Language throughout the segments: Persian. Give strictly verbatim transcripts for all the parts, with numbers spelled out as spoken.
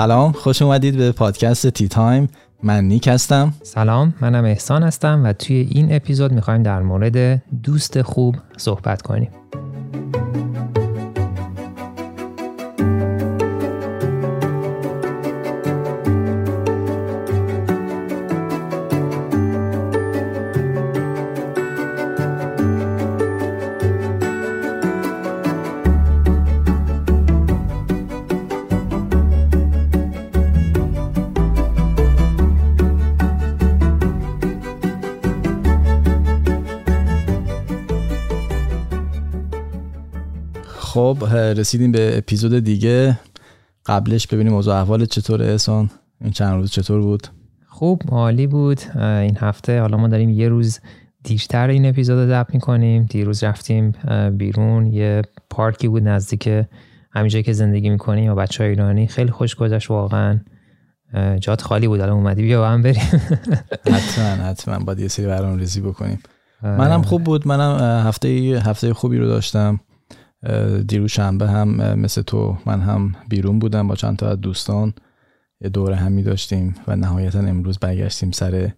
سلام، خوش اومدید به پادکست تی تایم. من نیک هستم. سلام، منم احسان هستم و توی این اپیزود میخوایم در مورد دوست خوب صحبت کنیم. خب رسیدیم به اپیزود دیگه. قبلش ببینیم اوضاع احوالت چطوره احسان؟ این چند روز چطور بود؟ خوب، عالی بود. این هفته حالا ما داریم یه روز دیرتر این اپیزود رو ضبط می‌کنیم. دیروز رفتیم بیرون، یه پارکی بود نزدیک همینجایی که زندگی می‌کنیم و بچه‌های ایرانی. خیلی خوش گذشت واقعاً. جات خالی بود. الان اومدی بیا با هم بریم. حتماً حتماً باید یه سری برنامه‌ریزی بکنیم. منم خوب بود. منم هفته هفته خوبی رو داشتم. دیروز شنبه هم مثل تو من هم بیرون بودم با چند تا از دوستان، یه دوره همی داشتیم و نهایتا امروز برگشتیم سر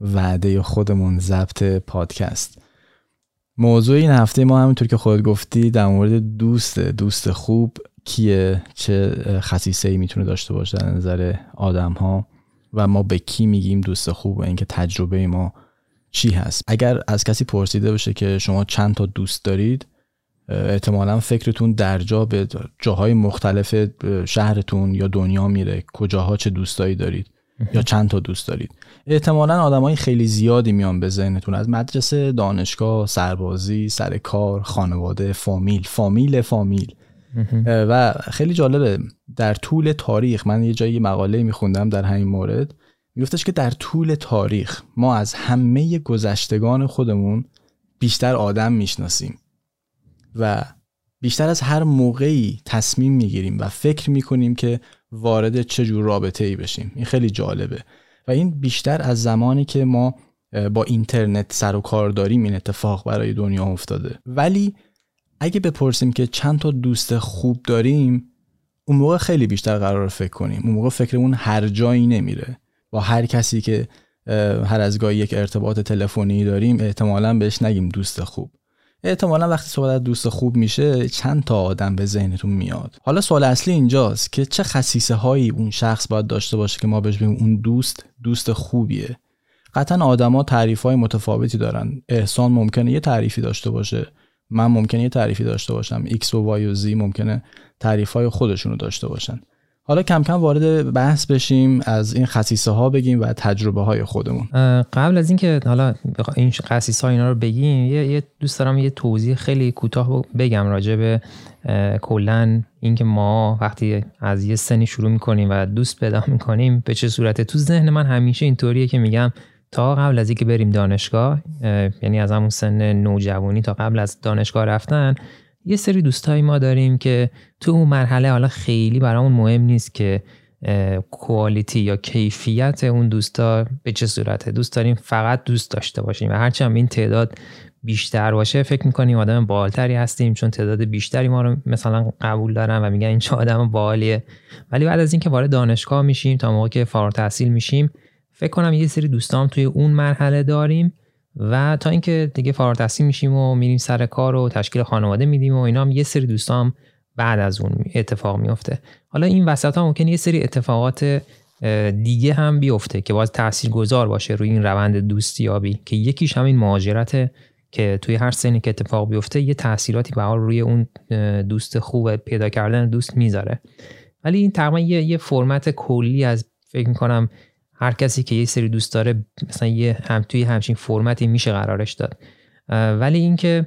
وعده خودمون، ضبط پادکست. موضوع این هفته ما همینطور که خودت گفتی در مورد دوست دوست خوب کیه، چه خصیصه‌ای میتونه داشته باشه در نظر آدم‌ها و ما به کی میگیم دوست خوب و اینکه تجربه ما چی هست. اگر از کسی پرسیده بشه که شما چند تا دوست دارید، احتمالا فکرتون در جا به جاهای مختلف شهرتون یا دنیا میره، کجاها چه دوستایی دارید یا چند تا دوست دارید. احتمالا آدمای خیلی زیادی میان به ذهنتون، از مدرسه، دانشگاه، سربازی، سر کار، خانواده، فامیل فامیل فامیل و خیلی جالبه در طول تاریخ، من یه جایی مقاله میخوندم در همین مورد، میگفتش که در طول تاریخ ما از همه گذشتگان خودمون بیشتر آدم میشناسیم و بیشتر از هر موقعی تصمیم میگیریم و فکر میکنیم که وارد چه جور رابطه‌ای بشیم. این خیلی جالبه و این بیشتر از زمانی که ما با اینترنت سر و کار داریم این اتفاق برای دنیا افتاده. ولی اگه بپرسیم که چند تا دوست خوب داریم، اون موقع خیلی بیشتر قرار فکر کنیم. اون موقع فکرمون هر جایی نمیره. با هر کسی که هر از گاهی یک ارتباط تلفنی داریم احتمالاً بهش نگیم دوست خوب. احتمالا وقتی صحبت از دوست خوب میشه چند تا آدم به ذهنتون میاد. حالا سوال اصلی اینجاست که چه خصیصه هایی اون شخص باید داشته باشه که ما بهش بگیم اون دوست دوست خوبیه. قطعا آدما تعریف های متفاوتی دارن. احسان ممکنه یه تعریفی داشته باشه، من ممکنه یه تعریفی داشته باشم، ایکس و وای و زی ممکنه تعریف های خودشونو داشته باشن. حالا کم کم وارد بحث بشیم، از این خصیصه ها بگیم و تجربه های خودمون. قبل از اینکه حالا این خصیصه ها اینا رو بگیم، یه دوست دارم یه توضیح خیلی کوتاه بگم راجع به کلا اینکه ما وقتی از یه سنی شروع میکنیم و دوست پیدا میکنیم به چه صورته. تو ذهن من همیشه اینطوریه که میگم تا قبل از اینکه بریم دانشگاه، یعنی از همون سن نوجوانی تا قبل از دانشگاه رفتن، یه سری دوستایی ما داریم که تو اون مرحله حالا خیلی برامون مهم نیست که کوالیتی یا کیفیت اون دوستا به چه صورته. دوست داریم فقط دوست داشته باشیم و هرچی هم این تعداد بیشتر باشه فکر میکنیم آدم بالتری هستیم، چون تعداد بیشتری ما رو مثلا قبول دارن و میگن این چه آدم بالیه. ولی بعد از این که وارد دانشگاه میشیم تا موقع که فارغ التحصیل میشیم، فکر کنم یه سری دوستام توی اون مرحله داریم و تا اینکه دیگه فارغ التحصیل میشیم و میریم سر کار و تشکیل خانواده میدیم و اینا هم یه سری دوستا هم بعد از اون اتفاق میفته. حالا این وسط ها ممکنه یه سری اتفاقات دیگه هم بیفته که باز تاثیرگذار باشه روی این روند دوستیابی، که یکیش همین مهاجرته که توی هر سنی که اتفاق بیفته یه تاثیراتی به حال روی اون دوست خوب، پیدا کردن دوست میذاره. ولی این تقریبا یه, یه فرمت کلی از فکر می‌کنم هر کسی که یه سری دوست داره مثلا یه هم توی همچین فرمتی میشه قرارش داد. ولی اینکه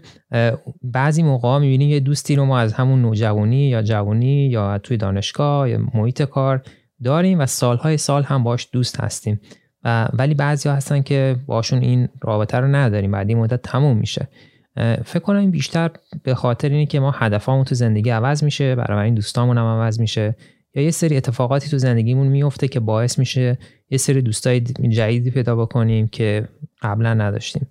بعضی موقعا میبینیم یه دوستی رو ما از همون نوجوانی یا جوانی یا توی دانشگاه یا محیط کار داریم و سالهای سال هم باش دوست هستیم و ولی بعضیا هستن که باشون این رابطه رو نداریم، بعد این مدت تموم میشه. فکر کنم این بیشتر به خاطر اینه که ما هدفامون تو زندگی عوض میشه، بنابراین دوستامون هم عوض میشه یا یه سری اتفاقاتی تو زندگیمون میفته که باعث میشه یه سری دوستای جدیدی پیدا بکنیم که قبلا نداشتیم.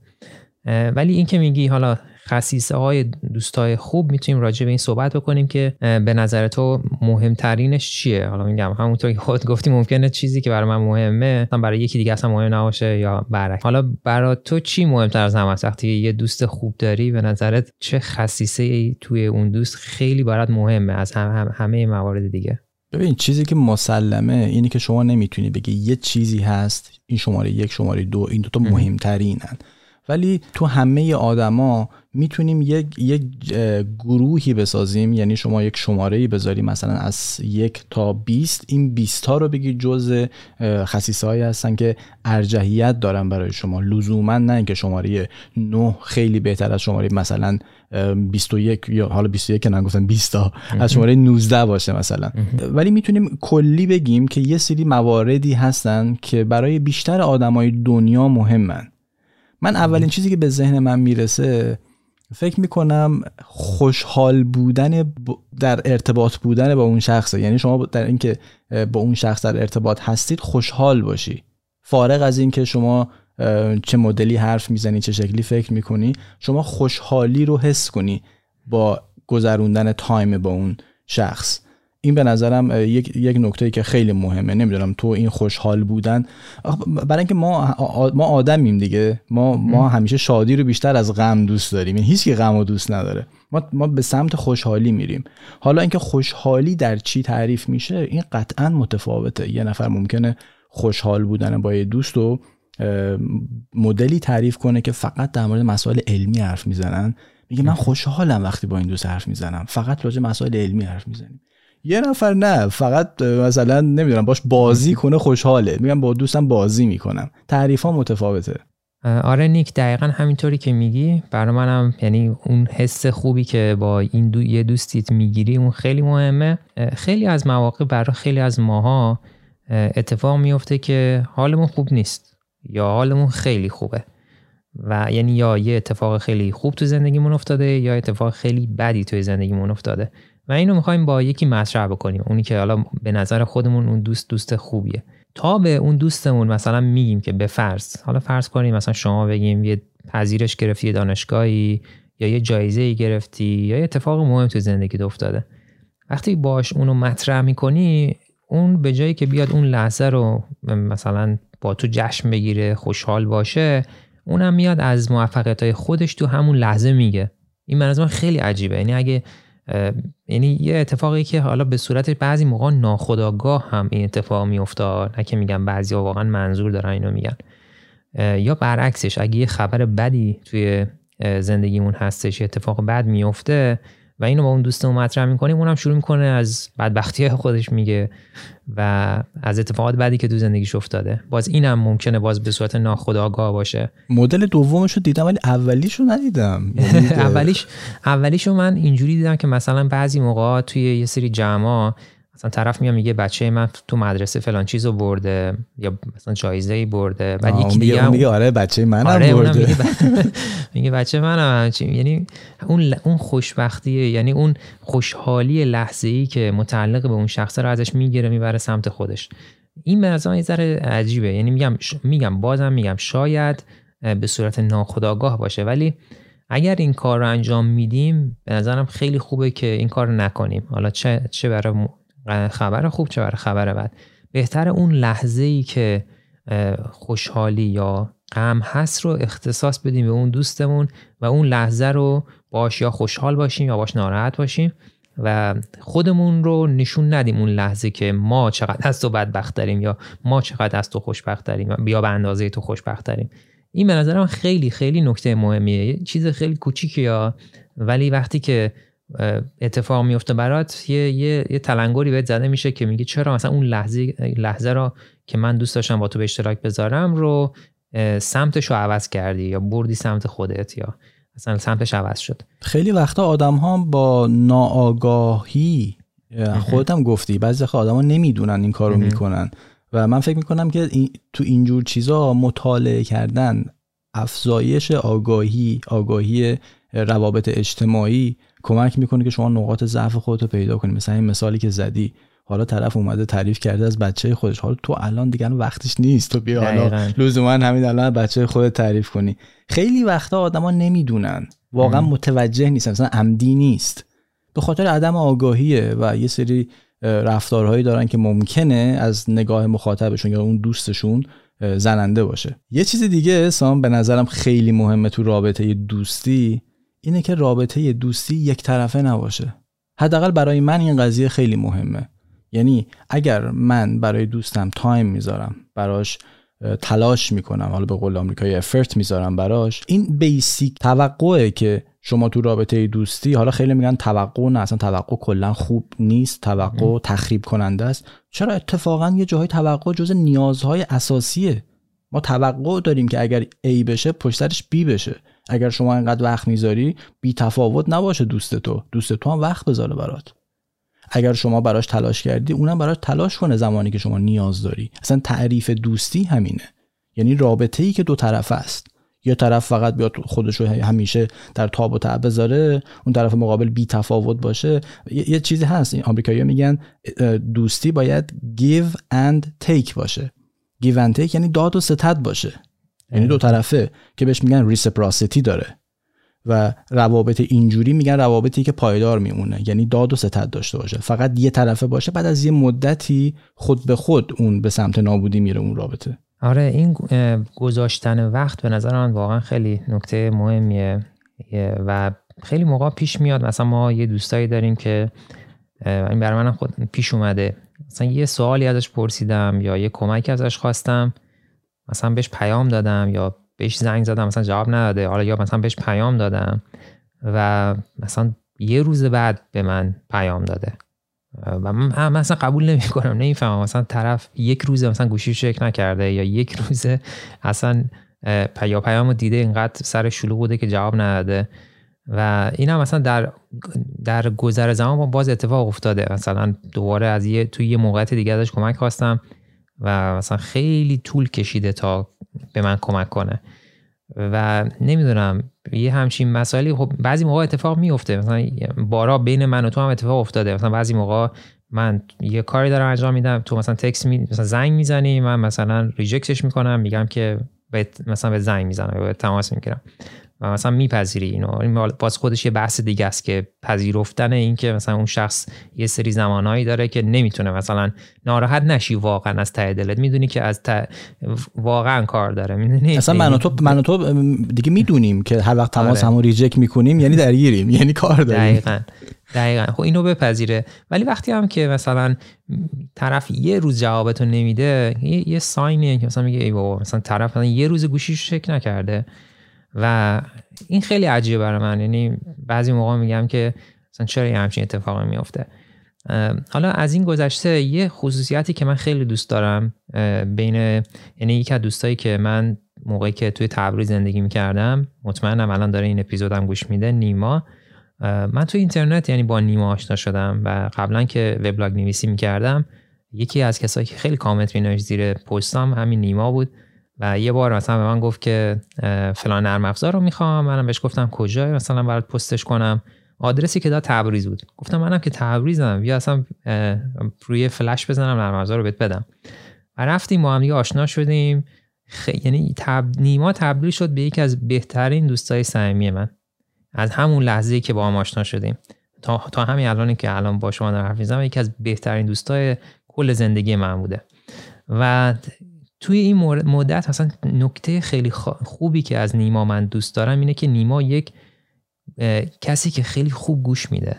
ولی این که میگی حالا خصیصه های دوستای خوب میتونیم راجع به این صحبت بکنیم که به نظر تو مهمترینش چیه؟ حالا میگم همونطور که خود گفتی ممکنه چیزی که برای من مهمه مثلا برای یکی دیگه اصلا مهم نباشه یا برعکس. حالا برای تو چی مهمتر از همه؟ وقتی یه دوست خوب داری به نظرت چه خصیصه‌ای توی اون دوست خیلی برات مهمه از هم هم همه موارد دیگه؟ ببین چیزی که مسلمه اینی که شما نمیتونی بگی یه چیزی هست این شماره یک شماره دو این دوتا مهمترینن، ولی تو همه آدما میتونیم یک یک گروهی بسازیم. یعنی شما یک شماره‌ای بذاری مثلا از یک تا بیست، این بیست تا رو بگی جزء خصیصه‌هایی هستن که ارجحیت دارن برای شما، لزوما نه اینکه شماره نه خیلی بهتر از شماره مثلا بیست و یک یا حالا بیست و یک که نگفتن بیست تا از شماره نوزده باشه مثلا. ولی میتونیم کلی بگیم که یه سری مواردی هستن که برای بیشتر آدمای دنیا مهمن. من اولین چیزی که به ذهن من میرسه فکر میکنم خوشحال بودن در ارتباط بودن با اون شخصه. یعنی شما در اینکه با اون شخص در ارتباط هستید خوشحال باشی، فارغ از این که شما چه مدلی حرف میزنی چه شکلی فکر میکنی، شما خوشحالی رو حس کنی با گذروندن تایم با اون شخص. این به نظرم یک یک نکته‌ای که خیلی مهمه. نمیدونم تو این خوشحال بودن، برای اینکه ما ما آدمیم دیگه، ما ما همیشه شادی رو بیشتر از غم دوست داریم. این هیچ کی غم رو دوست نداره. ما ما به سمت خوشحالی میریم. حالا اینکه خوشحالی در چی تعریف میشه این قطعاً متفاوته. یه نفر ممکنه خوشحال بودن با یه دوست رو مدلی تعریف کنه که فقط در مورد مسائل علمی حرف میزنن، میگه من خوشحالم وقتی با این دوست حرف میزنم، فقط راجع مسائل علمی حرف میزنیم. یه نفر نه، فقط مثلا نمیدونم باش بازی کنه خوشحاله، میگم با دوستم بازی میکنم. تعریف ها متفاوته. آره نیک، دقیقا همینطوری که میگی. برای منم یعنی اون حس خوبی که با این دو یه دوستیت میگیری اون خیلی مهمه. خیلی از مواقع برای خیلی از ماها اتفاق میفته که حالمون خوب نیست یا حالمون خیلی خوبه و یعنی یا یه اتفاق خیلی خوب تو زندگیمون افتاده یا اتفاق خیلی بدی تو زندگیمون افتاده و اینو میخوایم با یکی مطرح بکنیم، اونی که حالا به نظر خودمون اون دوست دوست خوبیه. تا به اون دوستمون مثلا میگیم که به فرض، حالا فرض کنیم مثلا شما بگیم یه پذیرش گرفتی دانشگاهی یا یه جایزه گرفتی یا یه اتفاق مهم تو زندگیت افتاده، وقتی باش اونو مطرح میکنی اون به جایی که بیاد اون لحظه رو مثلا با تو جشن بگیره خوشحال باشه، اونم میاد از موفقیت‌های خودش تو همون لحظه میگه. این منظور خیلی عجیبه. یعنی اگه یعنی یه اتفاقی که حالا به صورت بعضی موقع ناخودآگاه هم این اتفاق میافتاد، نه که میگم بعضیا واقعا منظور دارن اینو میگن، یا برعکسش اگه یه خبر بدی توی زندگیمون هستش، یه اتفاق بد میفته و اینو با اون دوستمون مطرح میکنیم، اونم شروع میکنه از بدبختی خودش میگه و از اتفاقات بعدی که تو زندگیش افتاده. باز اینم ممکنه باز به صورت ناخودآگاه باشه. مدل دومش رو دیدم ولی اولیش رو ندیدم. اولیش اولیش رو من اینجوری دیدم که مثلا بعضی موقعا توی یه سری جمع‌ها مثلا طرف میام میگه بچه من تو مدرسه فلان چیزو برده یا مثلا جایزه‌ای برده، بعد یکی دیگه میگه آره بچه منم آره برده، میگه میگه بچه منم. یعنی اون اون خوشبختیه، یعنی اون خوشحالی لحظه‌ای که متعلق به اون شخص رو ازش میگیره میبره سمت خودش. این مثلا یه ذره عجیبه. یعنی میگم میگم بازم میگم شاید به صورت ناخودآگاه باشه، ولی اگر این کار رو انجام میدیم به نظرم خیلی خوبه که این کار رو نکنیم. حالا چه چه برای خبر خوب چه برای خبر بد، بهتر اون لحظه‌ای که خوشحالی یا غم هست رو اختصاص بدیم به اون دوستمون و اون لحظه رو باش یا خوشحال باشیم یا باش ناراحت باشیم و خودمون رو نشون ندیم اون لحظه که ما چقدر از تو بدبخت داریم یا ما چقدر از تو خوشبخت داریم یا به اندازه تو خوشبخت داریم. این به نظرم خیلی خیلی نکته مهمیه. یه چیز خیلی کوچیکه ولی وقتی که اتفاق میفته برات یه یه, یه تلنگری بهت زده میشه که میگه چرا مثلا اون لحظه لحظه را که من دوست داشتم با تو به اشتراک بذارم رو سمتش رو عوض کردی یا بردی سمت خودت یا مثلا سمتش عوض شد. خیلی وقتا آدم ها با ناآگاهی، خودتم گفتی بعضی وقتا آدما نمیدونن این کارو میکنن و من فکر میکنم که این تو اینجور چیزا مطالعه کردن، افزایش آگاهی آگاهی روابط اجتماعی کمک میکنه که شما نقاط ضعف خودت رو پیدا کنی. مثلا این مثالی که زدی، حالا طرف اومده تعریف کرده از بچه خودش، حالا تو الان دیگه وقتش نیست تو بیا حالا لزوما همین الان بچه خودت تعریف کنی. خیلی وقتا آدما نمیدونن واقعا متوجه نیستن، مثلا عمدی نیست، به خاطر عدم آگاهیه و یه سری رفتارهایی دارن که ممکنه از نگاه مخاطبشون یا اون دوستشون زننده باشه. یه چیز دیگه احسان به نظرم خیلی مهمه تو رابطه دوستی اینه که رابطه دوستی یک طرفه نباشه. حداقل برای من این قضیه خیلی مهمه. یعنی اگر من برای دوستم تایم میذارم، براش تلاش میکنم، حالا به قول آمریکایی افرت میذارم براش، این بیسیک توقعه که شما تو رابطه دوستی، حالا خیلی میگن توقع، نه اصلا توقع کلا خوب نیست، توقع تخریب کننده است. چرا؟ اتفاقا یه جاهای توقع جز نیازهای اساسیه. ما توقع داریم که اگر A بشه پشترش B بشه. اگر شما اینقدر وقت میذاری، بی تفاوت نباشه دوست تو، دوست تو هم وقت بذاره برات. اگر شما براش تلاش کردی، اونم براش تلاش کنه زمانی که شما نیاز داری. اصلا تعریف دوستی همینه، یعنی رابطه‌ای که دو طرفه است. یه طرف فقط بیاد خودشو همیشه در تاب و تعب بذاره، اون طرف مقابل بی تفاوت باشه. یه, یه چیزی هست، آمریکایی‌ها میگن دوستی باید give and take باشه. give and take یعنی داد و ستد باشه، یعنی دو طرفه، که بهش میگن reciprocity داره. و روابط اینجوری میگن روابطی که پایدار میمونه، یعنی داد و ستد داشته باشه، فقط یه طرفه باشه. بعد از یه مدتی خود به خود اون به سمت نابودی میره اون رابطه. آره، این گذاشتن وقت به نظر من واقعا خیلی نکته مهمیه و خیلی موقع پیش میاد. مثلا ما یه دوستایی داریم که این برای من خود پیش اومده، مثلا یه سوالی ازش پرسیدم یا یه کمکی ازش خواستم، مثلا بهش پیام دادم یا بهش زنگ زدم، مثلا جواب نداده، حالا یا مثلا بهش پیام دادم و مثلا یه روز بعد به من پیام داده و من مثلا قبول نمی کنم، نمیفهمم مثلا طرف یک روز مثلا گوشیش چک نکرده یا یک روز اصلا پیا پیامو دیده اینقدر سر شلوغ بوده که جواب نداده. و این هم مثلا در در گذر زمان باز اتفاق افتاده، مثلا دوباره از یه توی یه موقعیت دیگه ازش کمک خواستم و مثلا خیلی طول کشیده تا به من کمک کنه و نمیدونم یه همچین مسائلی خب بعضی موقع اتفاق میفته. مثلا بارا بین من و تو هم اتفاق افتاده، مثلا بعضی موقع من یه کاری دارم انجام میدم، تو مثلا تکست می مثلا زنگ میزنی، من مثلا ریجکتش میکنم، میگم که بهت مثلا به زنگ میزنم یا تماس میگیرم و مثلا میپذیری اینو. این باز خودش یه بحث دیگه است که پذیرفتن این که مثلا اون شخص یه سری زمانهایی داره که نمیتونه، مثلا ناراحت نشی واقعا از ته دلت، میدونی که از ته واقعا کار داره، میدونی اصلا من و تو من و تو دیگه میدونیم که هر وقت تماس همو ریجکت میکنیم یعنی درگیریم، یعنی کار داریم. دقیقاً دقیقاً. خب اینو بپذیره. ولی وقتی هم که مثلا طرف یه روز جوابتو نمیده، یه, یه ساینیه که مثلا میگه ای بابا، مثلا طرف مثلا یه روز گوشیشو چک نکرده و این خیلی عجیبه برای من. یعنی بعضی موقع میگم که مثلا چرا این همچین اتفاقی میفته. حالا از این گذشته یه خصوصیتی که من خیلی دوست دارم بین، یعنی یکی از دوستایی که من موقعی که توی تبریز زندگی میکردم، مطمئنم الان داره این اپیزودم گوش میده، نیما. من تو اینترنت یعنی با نیما آشنا شدم و قبلا که وبلاگ نویسی میکردم یکی از کسایی که خیلی کامنت مینوشت زیر پستام همین نیما بود و یه بار مثلا به من گفت که فلان نرم افزار رو میخوام، منم بهش گفتم کجای مثلا برات پستش کنم، آدرسی که داد تبریز بود، گفتم منم که تبریزم، بیا اصلا روی فلش بزنم نرم افزار رو بهت بدم و رفتیم ما هم دیگه آشنا شدیم. خ... یعنی تب... نیما تبدیل شد به یکی از بهترین دوستای صمیمی من از همون لحظه‌ای که با هم آشنا شدیم تا تا همین الان که الان با شما در حرف میزنم، یکی از بهترین دوستای کل زندگی من بوده. و توی این مدت اصلا نکته خیلی خوبی که از نیما من دوست دارم اینه که نیما یک کسی که خیلی خوب گوش میده،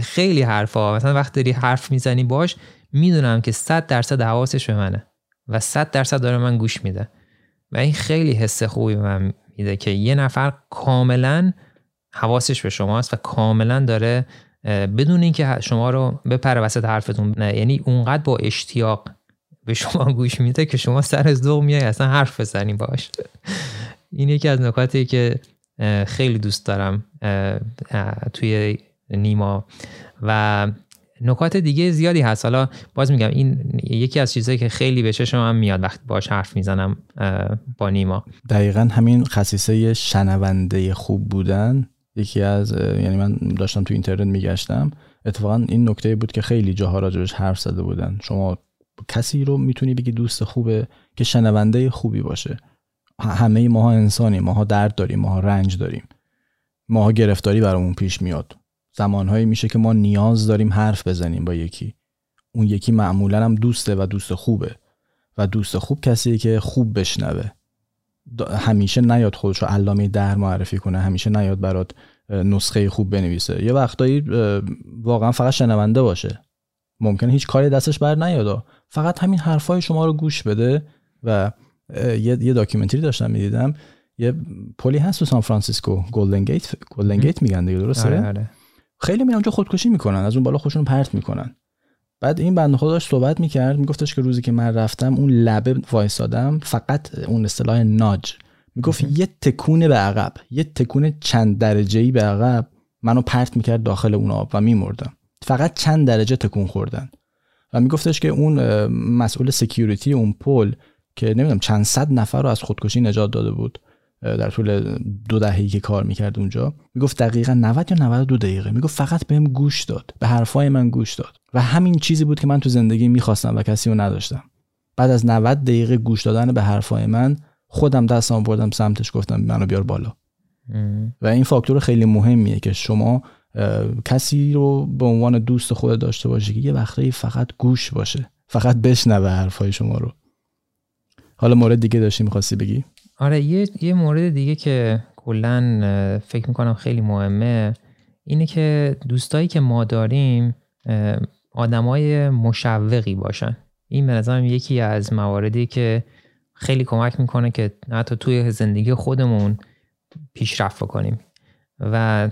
خیلی حرفا، مثلا وقتی داری حرف میزنی باش میدونم که صد درصد حواسش به منه و صد درصد داره من گوش میده و این خیلی حس خوبی به من میده که یه نفر کاملا حواسش به شماست و کاملا داره بدون اینکه شما رو بپره وسط حرفتون، نه یعنی اونقدر با اشتیاق به شما گوش میده که شما سر از دو میای اصلا حرف بزنی باش. این یکی از نکاتیه که خیلی دوست دارم توی نیما و نکات دیگه زیادی هست. حالا باز میگم این یکی از چیزایی که خیلی به چشم من میاد وقتی باش حرف میزنم با نیما. دقیقا همین خصیصه شنونده خوب بودن یکی از، یعنی من داشتم توی اینترنت میگشتم اتفاقا این نکته بود که خیلی جاها راجبش حرف زده بودن. شما کسی رو میتونی بگی دوست خوبه که شنونده خوبی باشه. همه ماها انسانیم، ماها درد داریم، ماها رنج داریم ماها گرفتاری برامون پیش میاد. زمانهایی میشه که ما نیاز داریم حرف بزنیم با یکی. اون یکی معمولا هم دوسته و دوست خوبه. و دوست خوب کسیه که خوب بشنوه. همیشه نیاد خودشو علامه دهر معرفی کنه، همیشه نیاد برات نسخه خوب بنویسه. یه وقتایی واقعا فقط شنونده باشه. ممکنه هیچ کاری دستش بر نیاد، فقط همین حرفای شما رو گوش بده. و یه یه داکیومنتری داشتم میدیدم، یه پلی هست تو سان فرانسیسکو، گلدن گیت، گلدن گیت میگن دیگه، درسته؟ خیلی میان اونجا خودکشی میکنن، از اون بالا خودشون پرت میکنن. بعد این بنده خدا داشت صحبت میکرد، میگفتش که روزی که من رفتم اون لبه وایسادم، فقط اون اصطلاح ناج، میگفت یه تکونه به عقب، یه تکونه چند درجه‌ای به عقب منو پرت میکرد داخل اون آب و میمردم. فقط چند درجه تکون خوردن. و میگفتش که اون مسئول سکیوریتی اون پل که نمیدونم چند صد نفر رو از خودکشی نجات داده بود در طول دو دهه‌ای که کار میکرد اونجا، میگفت دقیقاً نود یا نود و دو دقیقه، میگفت فقط بهم گوش داد، به حرفای من گوش داد و همین چیزی بود که من تو زندگی میخواستم و کسی رو نداشتم. بعد از نود دقیقه گوش دادن به حرفای من، خودم دستم بردم سمتش، گفتم منو بیار بالا. ام. و این فاکتور خیلی مهمیه که شما کسی رو به عنوان دوست خود داشته باشی که یه وقتایی فقط گوش باشه، فقط بشنوه حرفای شما رو. حالا مورد دیگه داشتی می‌خواستی بگی؟ آره، یه یه مورد دیگه که کلاً فکر میکنم خیلی مهمه اینه که دوستایی که ما داریم آدمای مشوقی باشن. این به نظرم یکی از مواردی که خیلی کمک میکنه که حتی توی زندگی خودمون پیشرفت کنیم. و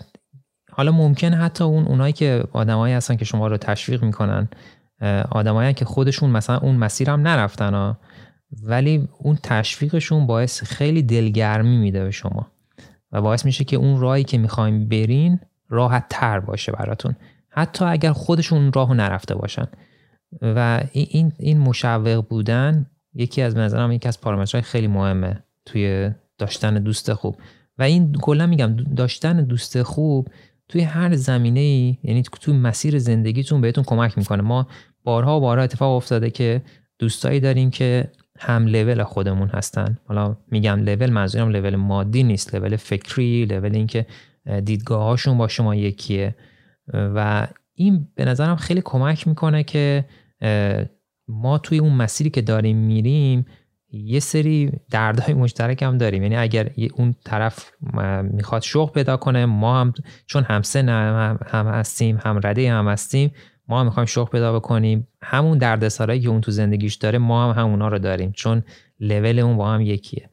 حالا ممکنه حتی اون اونایی که آدمایی هستن که شما رو تشویق میکنن، آدمایی که خودشون مثلا اون مسیر هم نرفتن ها، ولی اون تشویقشون باعث خیلی دلگرمی میده به شما و باعث میشه که اون راهی که میخوایم برین راحت تر باشه براتون، حتی اگر خودشون اون راهو نرفته باشن. و این این مشوق بودن یکی از به نظرم یکی از پارامترهای خیلی مهمه توی داشتن دوست خوب. و این کلا میگم داشتن دوست خوب توی هر زمینه‌ای، یعنی توی مسیر زندگیتون بهتون کمک میکنه. ما بارها و بارها اتفاق افتاده که دوستایی داریم که هم لول خودمون هستن. حالا میگم لول، منظورم لول مادی نیست، لول فکری، لول اینکه دیدگاهاشون با شما یکیه. و این به نظرم خیلی کمک میکنه که ما توی اون مسیری که داریم میریم یه سری دردهای مشترک هم داریم. یعنی اگر اون طرف میخواد شوق پیدا کنه، ما هم چون همسن هم هستیم، هم رده هم هستیم، ما هم میخوایم شوق پیدا بکنیم، همون دردسرایی که اون تو زندگیش داره ما هم همونا رو داریم، چون لول اون با هم یکیه.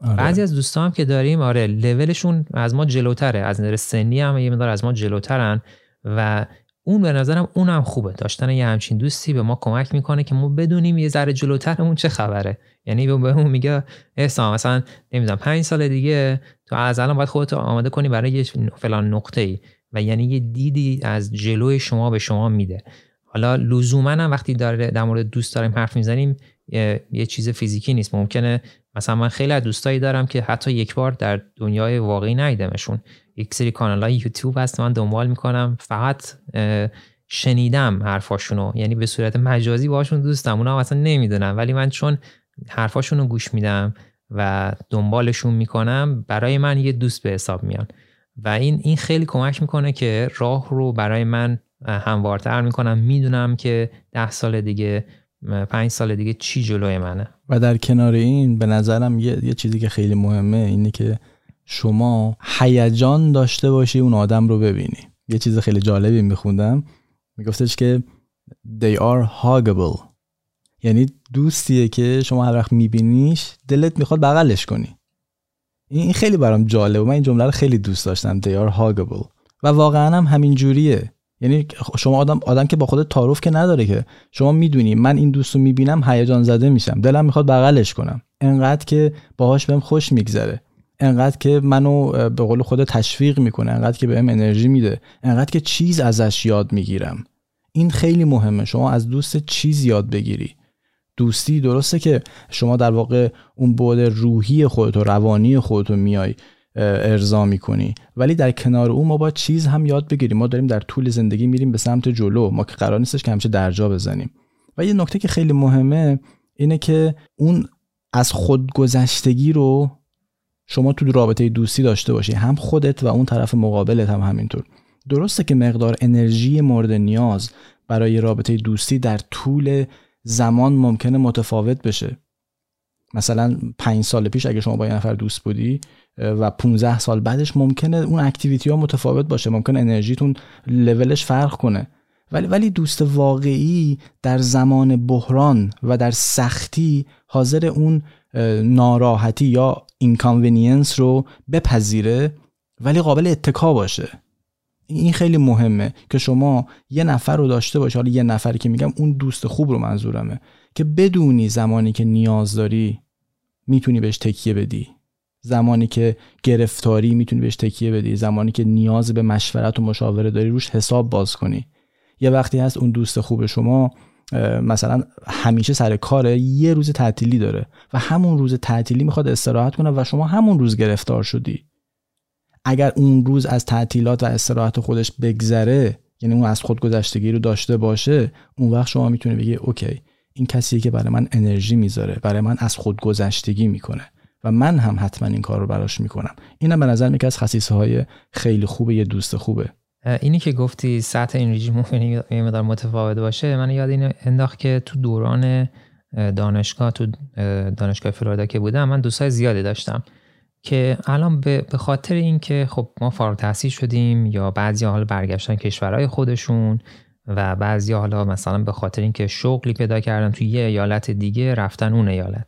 آره. بعضی از دوستا هم که داریم، آره، لولشون از ما جلوتره، از نظر سنی هم یه مقدار از ما جلوترن و اون به نظرم اونم خوبه. داشتن یه همچین دوستی به ما کمک میکنه که ما بدونیم یه ذره جلوترمون چه خبره. یعنی بهمون میگه احسان مثلا نمیدونم پنج سال دیگه تو از الان باید خودت آماده کنی برای یه فلان نقطه‌ای، و یعنی یه دیدی از جلوی شما به شما میده. حالا لزوما هم وقتی در مورد دوست داریم حرف میزنیم یه چیز فیزیکی نیست. ممکنه مثلا من خیلی از دوستایی دارم که حتی یک بار در دنیای واقعی ندیدمشون. یک سری کانال‌های یوتیوب هست من دنبال میکنم، فقط شنیدم حرفاشونو، یعنی به صورت مجازی باهاشون دوستم، اونا اصلا نمیدونن، ولی من چون حرفاشونو گوش میدم و دنبالشون میکنم برای من یه دوست به حساب میان. و این این خیلی کمک میکنه که راه رو برای من هموارتر میکنم. میدونم که ده سال دیگه، پنج سال دیگه چی جلوی منه. و در کنار این به نظرم یه, یه چیزی که خیلی مهمه اینه که شما هیجان داشته باشی اون آدم رو ببینی. یه چیز خیلی جالبی میخوندم، میگفتش که they are huggable، یعنی دوستیه که شما هر وقت میبینیش دلت میخواد بغلش کنی. این خیلی برام جالبه، من این جمله رو خیلی دوست داشتم، they are huggable. و واقعا هم همین جوریه. یعنی شما آدم آدم که با خودت تعارف که نداره، که شما میدونی من این دوستو میبینم هیجان زده میشم، دلم میخواد بغلش کنم، انقدر که باهاش بهم خوش میگذره، انقدر که منو به قول خودت تشویق میکنه، انقدر که بهم انرژی میده، انقدر که چیز ازش یاد میگیرم. این خیلی مهمه، شما از دوست چیز یاد بگیری. دوستی درسته که شما در واقع اون بعد روحی خودت و روانی خودت رو میای ارضا میکنی، ولی در کنار اون ما باید چیز هم یاد بگیریم. ما داریم در طول زندگی میریم به سمت جلو، ما که قرار نیستش که همیشه درجا بزنیم. و یه نکته که خیلی مهمه اینه که اون از خودگذشتگی رو شما تو رابطه دوستی داشته باشی، هم خودت و اون طرف مقابلت هم همینطور. درسته که مقدار انرژی مورد نیاز برای رابطه دوستی در طول زمان ممکنه متفاوت بشه. مثلا پنج سال پیش اگه شما با یه نفر دوست بودی و پونزده سال بعدش ممکنه اون اکتیویتی ها متفاوت باشه، ممکنه انرژیتون لولش فرق کنه، ولی ولی دوست واقعی در زمان بحران و در سختی حاضر اون ناراحتی یا اینکانوینینس رو بپذیره ولی قابل اتکا باشه. این خیلی مهمه که شما یه نفر رو داشته باشی، حالا یه نفری که میگم اون دوست خوب رو منظورمه، که بدونی زمانی که نیاز داری میتونی بهش تکیه بدی، زمانی که گرفتاری میتونی بهش تکیه بدی، زمانی که نیاز به مشورت و مشاوره داری روش حساب باز کنی. یه وقتی هست اون دوست خوب شما مثلا همیشه سر کاره، یه روز تعطیلی داره و همون روز تعطیلی میخواد استراحت کنه و شما همون روز گرفتار شدی. اگر اون روز از تعطیلات و استراحت خودش بگذره، یعنی اون از خودگذشتگی رو داشته باشه، اون وقت شما میتونی بگی اوکی، این کسیه که برای من انرژی میذاره، برای من از خودگذشتگی میکنه و من هم حتما این کار رو براش میکنم. اینم به نظر میاد از خصیصه‌های خیلی خوبه یه دوست خوبه. اینی که گفتی سطح انرژی ممکنه یه مقدار متفاوت باشه، من یاد این انداخت که تو دوران دانشگاه تو دانشگاه فلوریدا که بودم، من دوستای زیادی داشتم که الان به خاطر اینکه خب ما فارغ التحصیل شدیم یا بعضی حالا برگشتن کشورهای خودشون و بعضی حالا مثلا به خاطر اینکه شغلی پیدا کردن توی یه ایالت دیگه رفتن اون ایالت،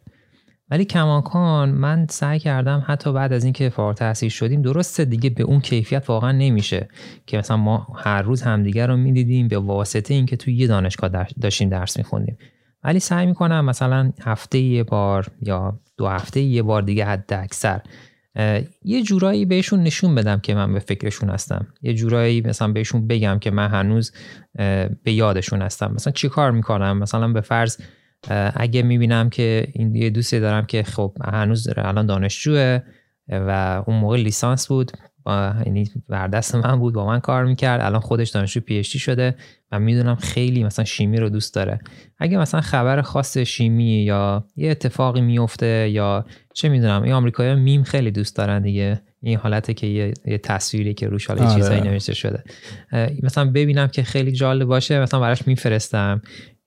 ولی کماکان من سعی کردم حتی بعد از اینکه فارغ التحصیل شدیم، درسته دیگه به اون کیفیت واقعا نمیشه که مثلا ما هر روز همدیگه رو میدیدیم به واسطه اینکه توی یه دانشگاه داشتیم درس میخوندیم، ولی سعی میکنم مثلا هفته یه بار یا دو هفته یه بار دیگه حد اکثر یه جورایی بهشون نشون بدم که من به فکرشون هستم، یه جورایی مثلا بهشون بگم که من هنوز به یادشون هستم. مثلا چی کار میکنم؟ مثلا به فرض اگه میبینم که این یه دوستی دارم که خب هنوز الان دانشجوه و اون موقع لیسانس بود، یعنی بردست من بود، با من کار میکرد، الان خودش دانشجو پی اچ دی شده و میدونم خیلی مثلا شیمی رو دوست داره، اگه مثلا خبر خاص شیمی یا یه اتفاقی میفته یا چه میدونم، این آمریکایی‌ها میم خیلی دوست دارن دیگه، این حالته که یه, یه تصویری که روش حالا چیزایی نوشته شده، مثلا ببینم که خیلی جالب باشه مثلا براش میفرستم،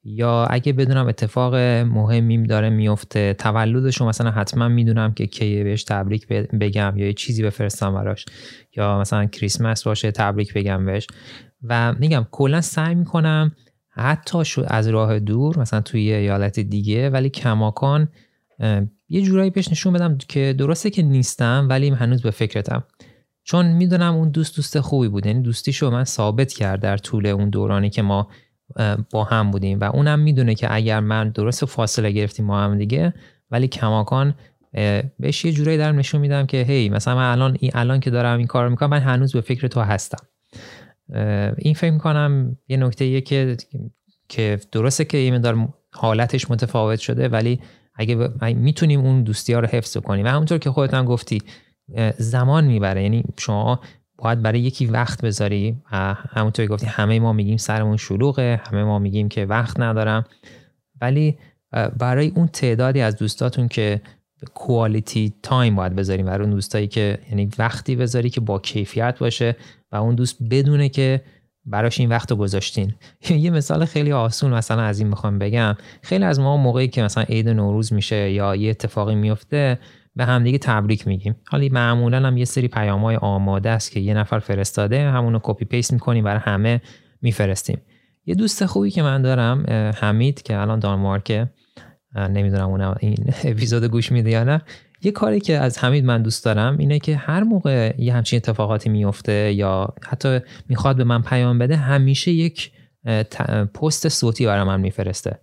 یا اگه بدونم اتفاق مهمی داره میفته، تولدش رو مثلا حتما میدونم که کی بهش تبریک بگم یا یه چیزی بفرستم براش، یا مثلا کریسمس باشه تبریک بگم بهش. و میگم کلا سعی میکنم حتی از راه دور مثلا توی ایالت دیگه، ولی کماکان یه جورایی بهش نشون بدم که درسته که نیستم ولی هنوز به فکرتم، چون میدونم اون دوست دوست خوبی بود، یعنی دوستیشو من ثابت کرد در طول اون دورانی که ما با هم بودیم و اونم میدونه که اگر من درست فاصله گرفتیم ما هم دیگه، ولی کماکان بهش یه جورایی دارم نشون میدم که هی مثلا من الان الان که دارم این کارو میکنم من هنوز به فکر تو هستم. این فکر میکنم یه نکته‌ایه که که درسته که یه مقدار حالتش متفاوت شده، ولی اگه میتونیم اون دوستی‌ها رو حفظ کنیم و همونطور که خودت هم گفتی زمان میبره، یعنی شما باید برای یکی وقت بذاری. همونطوری گفتی همه ما میگیم سرمون شلوغه، همه ما میگیم که وقت ندارم، ولی برای اون تعدادی از دوستاتون که کوالیتی تایم باید بذاریم برای اون دوستایی که یعنی وقتی بذاری که با کیفیت باشه و اون دوست بدونه که براش این وقت رو گذاشتین. یه مثال خیلی آسون مثلا از این میخوام بگم، خیلی از ما موقعی که مثلا عید نوروز میشه یا یه اتفاقی میفته به همدیگه تبریک میگیم، حالا معمولا هم یه سری پیام‌های آماده است که یه نفر فرستاده، همونو کپی پیست میکنیم برای همه میفرستیم. یه دوست خوبی که من دارم حمید که الان دانمارکه، نمیدونم اون این اپیزود گوش میده یا نه، یه کاری که از حمید من دوست دارم اینه که هر موقع یه همچین اتفاقاتی میفته یا حتی میخواد به من پیام بده، همیشه یک پست صوتی برام من میفرسته،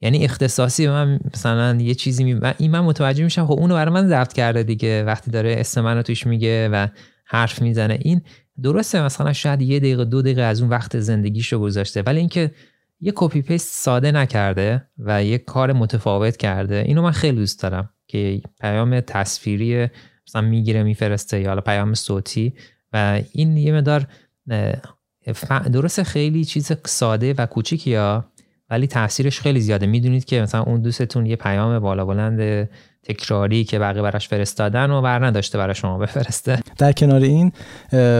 یعنی اختصاصی به من مثلا یه چیزی می... و این من متوجه میشم خب اونو برای من ضبط کرده دیگه، وقتی داره اسم منو توش میگه و حرف میزنه، این درسته مثلا شاید یه دقیقه دو دقیقه از اون وقت زندگیشو گذاشته، ولی اینکه یه کپی پیست ساده نکرده و یه کار متفاوت کرده، اینو من خیلی دوست دارم که پیام تصویری مثلا میگیره میفرسته یا پیام صوتی، و این یه مقدار درسته خیلی چیز ساده و کوچیکیه ولی تاثیرش خیلی زیاده. میدونید که مثلا اون دوستتون یه پیام بالا بلند تکراری که بقیه براش فرستادن و بر نداشته برای شما بفرسته. در کنار این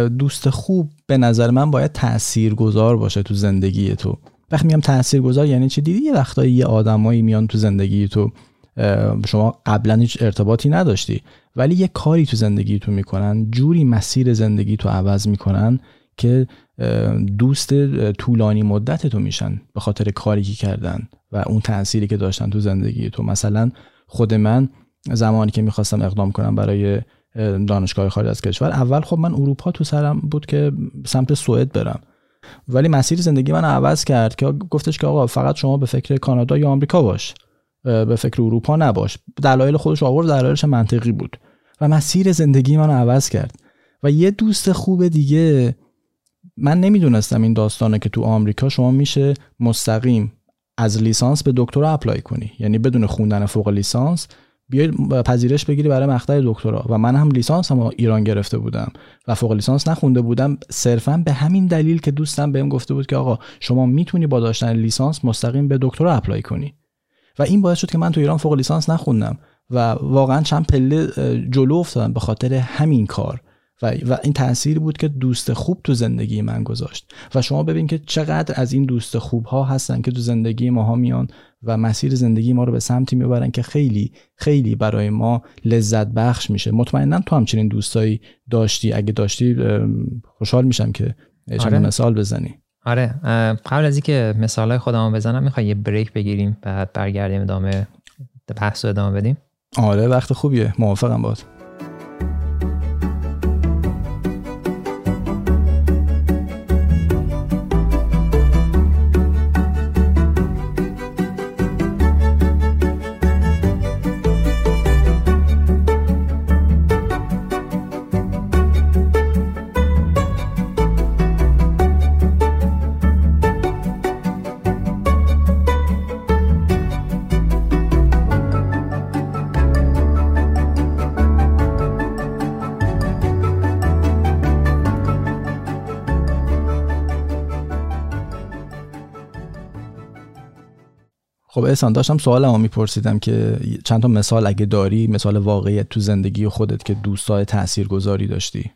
دوست خوب به نظر من باید تاثیرگذار باشه تو زندگی تو. وقتی میگم تاثیرگذار یعنی چی؟ دیدی یه وقتایی یه آدمایی میان تو زندگی تو، شما قبلا هیچ ارتباطی نداشتی، ولی یه کاری تو زندگی تو میکنن، جوری مسیر زندگی تو عوض میکنن که دوست طولانی مدت تو میشن به خاطر کاری که کردن و اون تأثیری که داشتن تو زندگی تو. مثلا خود من زمانی که میخواستم اقدام کنم برای دانشگاه خارج از کشور، اول خب من اروپا تو سرم بود که سمت سوئد برم، ولی مسیر زندگی من عوض کرد که گفتش که آقا فقط شما به فکر کانادا یا آمریکا باش، به فکر اروپا نباش. دلایل خودش آورد، دلایلش منطقی بود و مسیر زندگی منو عوض کرد. و یه دوست خوب دیگه، من نمیدونستم این داستانه که تو آمریکا شما میشه مستقیم از لیسانس به دکترا اپلای کنی، یعنی بدون خوندن فوق لیسانس بیای پذیرش بگیری برای مقطع دکترا. و من هم لیسانس هم ایران گرفته بودم و فوق لیسانس نخونده بودم، صرفا به همین دلیل که دوستم بهم گفته بود که آقا شما میتونی با داشتن لیسانس مستقیم به دکترا اپلای کنی. و این باعث شد که من تو ایران فوق لیسانس نخوندم و واقعا چند پله جلو افتادم به خاطر همین کار. و و این تأثیر بود که دوست خوب تو زندگی من گذاشت. و شما ببین که چقدر از این دوست خوب ها هستن که تو زندگی ما ها میان و مسیر زندگی ما رو به سمتی میبرن که خیلی خیلی برای ما لذت بخش میشه. مطمئنا تو همچنین دوستایی داشتی، اگه داشتی خوشحال میشم که چند آره. مثال بزنی. آره، قبل از اینکه مثالای خودمون بزنم میخوام یه بریک بگیریم، بعد برگردیم ادامه بحث رو ادامه بدیم. آره، وقت خوبیه، موافقم باهات. خب احسان، داشتم سوالمو میپرسیدم که چند تا مثال اگه داری، مثال واقعی تو زندگی خودت که دوستای تاثیرگذاری داشتی.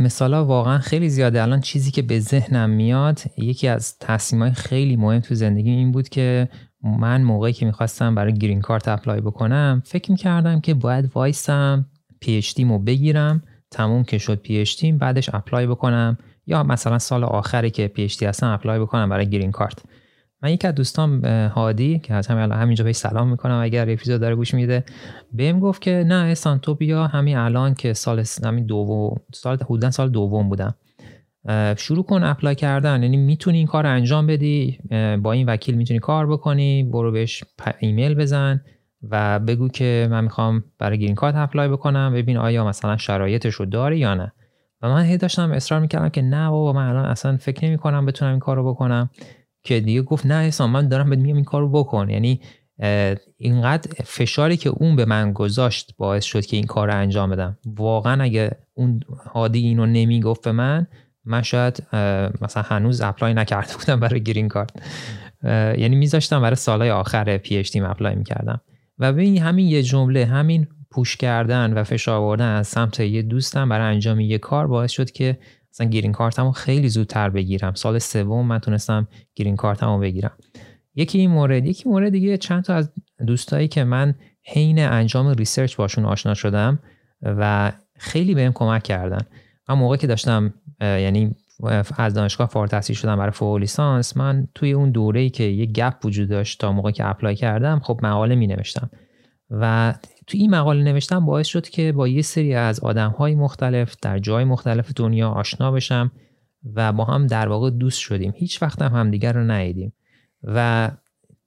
مثالا واقعا خیلی زیاده. الان چیزی که به ذهنم میاد، یکی از تصمیمای خیلی مهم تو زندگی این بود که من موقعی که میخواستم برای گرین کارت اپلای بکنم، فکر میکردم که باید وایسم پی اچ دیمو بگیرم، تموم که شد پی اچ دیم بعدش اپلای بکنم، یا مثلا سال آخری که پی اچ دی هستم اپلای بکنم برای گرین کارت. من یک از دوستام هادی که از همین همینجا بهش سلام میکنم اگر اپیزود داره گوش میده، بهم گفت که نه احسان، تو بیا همین الان که سال همین دوم سال حدودا سال دوم بودم، شروع کن اپلای کردن، یعنی میتونی این کار رو انجام بدی، با این وکیل میتونی کار بکنی، برو بهش ایمیل بزن و بگو که من میخوام برای گرین کارت اپلای بکنم، ببین آیا مثلا شرایطش رو داره یا نه. و من هی داشتم اصرار میکردم که نه بابا من الان اصلا فکر نمیکنم بتونم این کارو بکنم، که دیگه گفت نه احسان من دارم بهت میگم این کارو بکن. یعنی اینقدر فشاری که اون به من گذاشت باعث شد که این کارو انجام بدم. واقعا اگه اون هادی اینو نمیگفت به من، من شاید مثلا هنوز اپلای نکرده بودم برای گرین کارت. یعنی میذاشتم برای سالهای آخر پی اچ دیم اپلای میکردم. و ببین همین یه جمله، همین پوش کردن و فشار آوردن از سمت یه دوستم برای انجام یه کار باعث شد که مثلا گرین کارتمو خیلی زودتر بگیرم. سال سوم من تونستم گرین کارتمو بگیرم. یکی این مورد، یکی مورد دیگه، چند تا از دوستایی که من حین انجام ریسرچ باشون آشنا شدم و خیلی بهم کمک کردن. من موقعی که داشتم یعنی از دانشگاه فارغ التحصیل شدم برای فوق لیسانس، من توی اون دوره‌ای که یه گپ وجود داشت تا موقعی که اپلای کردم، خب مقاله می‌نوشتم و تو این مقاله نوشتم باعث شد که با یه سری از آدم‌های مختلف در جای مختلف دنیا آشنا بشم و با هم در واقع دوست شدیم. هیچ وقت هم همدیگر رو ندیدیم و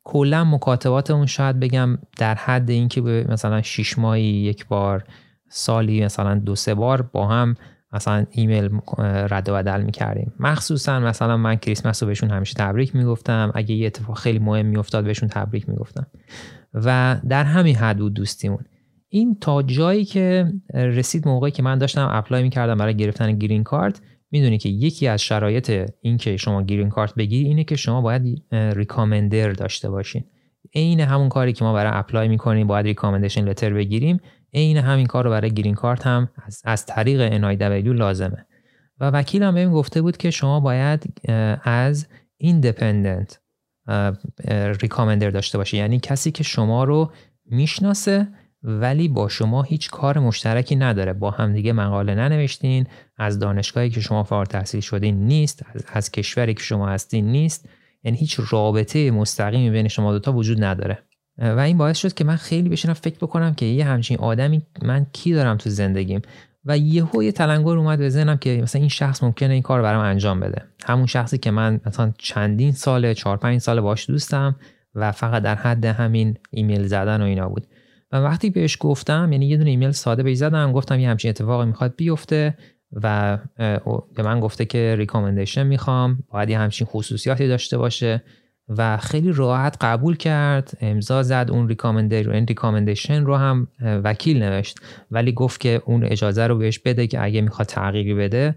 کلا مکاتباتمون شاید بگم در حد این که مثلا شش ماهی یک بار، سالی مثلا دو سه بار با هم مثلا ایمیل رد و بدل می‌کردیم. مخصوصا مثلا من کریسمس رو بهشون همیشه تبریک میگفتم، اگه یه اتفاق خیلی مهم می‌افتاد بهشون تبریک میگفتم و در همین حد بود دوستیمون. این تا جایی که رسید موقعی که من داشتم اپلای میکردم برای گرفتن گرین کارت، میدونی که یکی از شرایط این که شما گرین کارت بگیری اینه که شما باید ریکامندر داشته باشین. عین همون کاری که ما برای اپلای میکنیم باید ریکامندیشن لتر بگیریم، عین همین کار رو برای گرین کارت هم از, از طریق ان آی دبلیو لازمه. و وکیل هم بهم گفته بود که شما باید از ایندیپندنت ریکامندر داشته باشی، یعنی کسی که شما رو میشناسه ولی با شما هیچ کار مشترکی نداره، با همدیگه مقاله ننوشتین، از دانشگاهی که شما فارغ التحصیل شدین نیست، از, از کشوری که شما هستین نیست، یعنی هیچ رابطه مستقیمی بین شما دوتا وجود نداره. و این باعث شد که من خیلی بشینم فکر بکنم که یه همچین آدمی من کی دارم تو زندگیم. و یهو یه تلنگر اومد به ذهنم که مثلا این شخص ممکنه این کار برام انجام بده، همون شخصی که من مثلا چندین ساله چهار پنج ساله باهاش دوستم و فقط در حد همین ایمیل زدن و اینا بود. و وقتی بهش گفتم، یعنی یه دونه ایمیل ساده بهش زدم، گفتم یه همچین اتفاقی میخواد بیفته و به من گفته که ریکامندیشن میخوام، باید یه همچین خصوصیاتی داشته باشه و خیلی راحت قبول کرد، امضا زد اون ریکامندر و این ریکامندیشن رو هم وکیل نوشت، ولی گفت که اون اجازه رو بهش بده که اگه میخواد تغییری بده